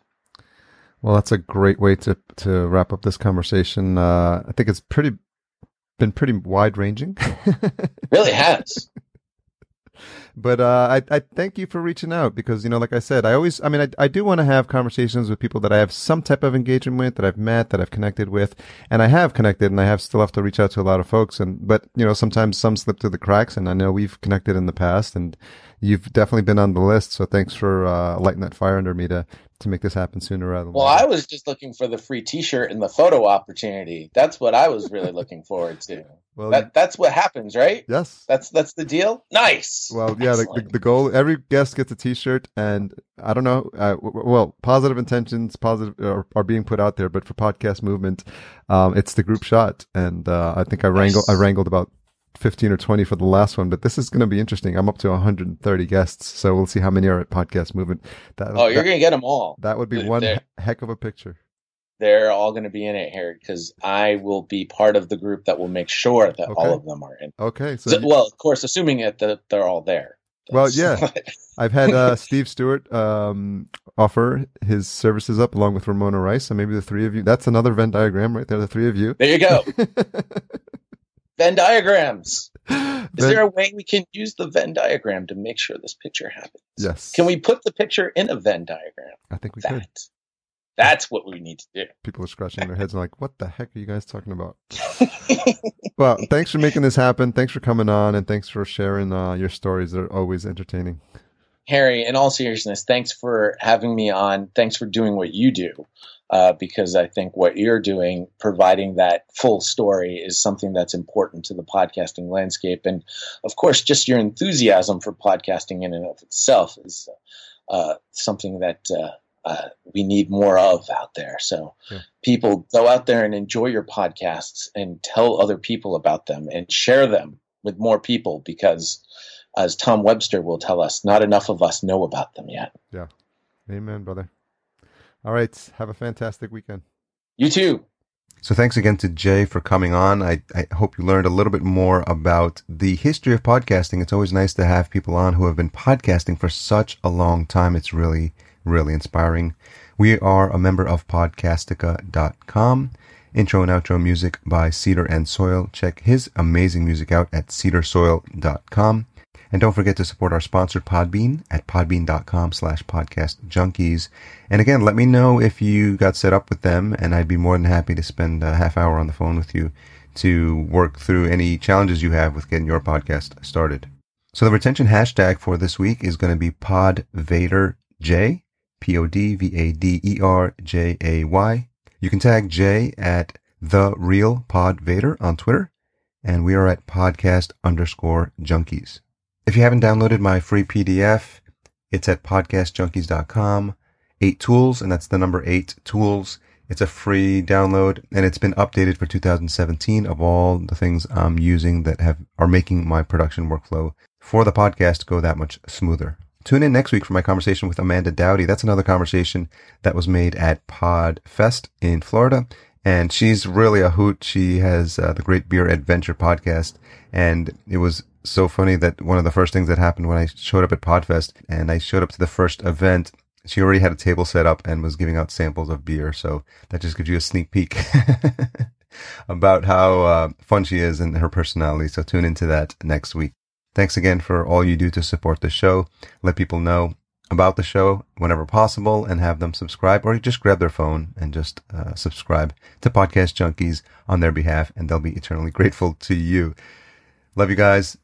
Well, that's a great way to to wrap up this conversation. Uh, I think it's pretty been pretty wide ranging. Really has. But uh, I, I thank you for reaching out because, you know, like I said, I always, I mean, I, I do want to have conversations with people that I have some type of engagement with, that I've met, that I've connected with, and I have connected, and I have still have to reach out to a lot of folks. And but, you know, sometimes some slip through the cracks, and I know we've connected in the past, and you've definitely been on the list. So thanks for uh, lighting that fire under me to, to make this happen sooner rather than later. Well, I was just looking for the free T-shirt and the photo opportunity. That's what I was really looking forward to. Well, that, that's what happens, right? Yes. That's that's the deal? Nice. Well, yeah, the, the, the goal, every guest gets a T-shirt, and I don't know, uh, w- well, positive intentions positive are, are being put out there, but for Podcast Movement, um, it's the group shot. And uh, I think I wrangled, nice. I wrangled about fifteen or twenty for the last one, but this is going to be interesting. I'm up to one hundred thirty guests, so we'll see how many are at Podcast Movement. That, oh, you're going to get them all. That would be they're, one they're, heck of a picture. They're all going to be in it here because I will be part of the group that will make sure that okay. all of them are in. Okay. So, so you, well, of course, assuming that the, they're all there. Well, yeah. I've had uh, Steve Stewart um, offer his services up along with Ramona Rice, so maybe the three of you. That's another Venn diagram right there, the three of you. There you go. Venn diagrams. Is Venn- there a way we can use the Venn diagram to make sure this picture happens? Yes. Can we put the picture in a Venn diagram? I think we that. could. That's what we need to do. People are scratching their heads and like, what the heck are you guys talking about? Well, thanks for making this happen. Thanks for coming on, and thanks for sharing uh, your stories. They're always entertaining. Harry, in all seriousness, thanks for having me on. Thanks for doing what you do, uh, because I think what you're doing, providing that full story, is something that's important to the podcasting landscape. And, of course, just your enthusiasm for podcasting in and of itself is uh, something that uh, – Uh, we need more of out there. So yeah. People go out there and enjoy your podcasts and tell other people about them and share them with more people because, as Tom Webster will tell us, not enough of us know about them yet. Yeah. Amen, brother. All right. Have a fantastic weekend. You too. So thanks again to Jay for coming on. I, I hope you learned a little bit more about the history of podcasting. It's always nice to have people on who have been podcasting for such a long time. It's really, really inspiring. We are a member of podcastica dot com. Intro and outro music by Cedar and Soil. Check his amazing music out at cedar soil dot com. And don't forget to support our sponsor Podbean at podbean dot com slash podcast junkies. And again, let me know if you got set up with them, and I'd be more than happy to spend a half hour on the phone with you to work through any challenges you have with getting your podcast started. So the retention hashtag for this week is going to be Pod Vader J, P O D V A D E R J A Y. You can tag Jay at The Real Pod Vader on Twitter, and we are at podcast underscore junkies. If you haven't downloaded my free P D F, it's at podcast junkies dot com, eight tools, and that's the number eight tools. It's a free download, and it's been updated for two thousand seventeen of all the things I'm using that have are making my production workflow for the podcast go that much smoother. Tune in next week for my conversation with Amanda Dowdy. That's another conversation that was made at PodFest in Florida. And she's really a hoot. She has uh, the Great Beer Adventure podcast. And it was so funny that one of the first things that happened when I showed up at PodFest and I showed up to the first event, she already had a table set up and was giving out samples of beer. So that just gives you a sneak peek about how uh, fun she is and her personality. So tune into that next week. Thanks again for all you do to support the show. Let people know about the show whenever possible and have them subscribe, or just grab their phone and just uh, subscribe to Podcast Junkies on their behalf, and they'll be eternally grateful to you. Love you guys.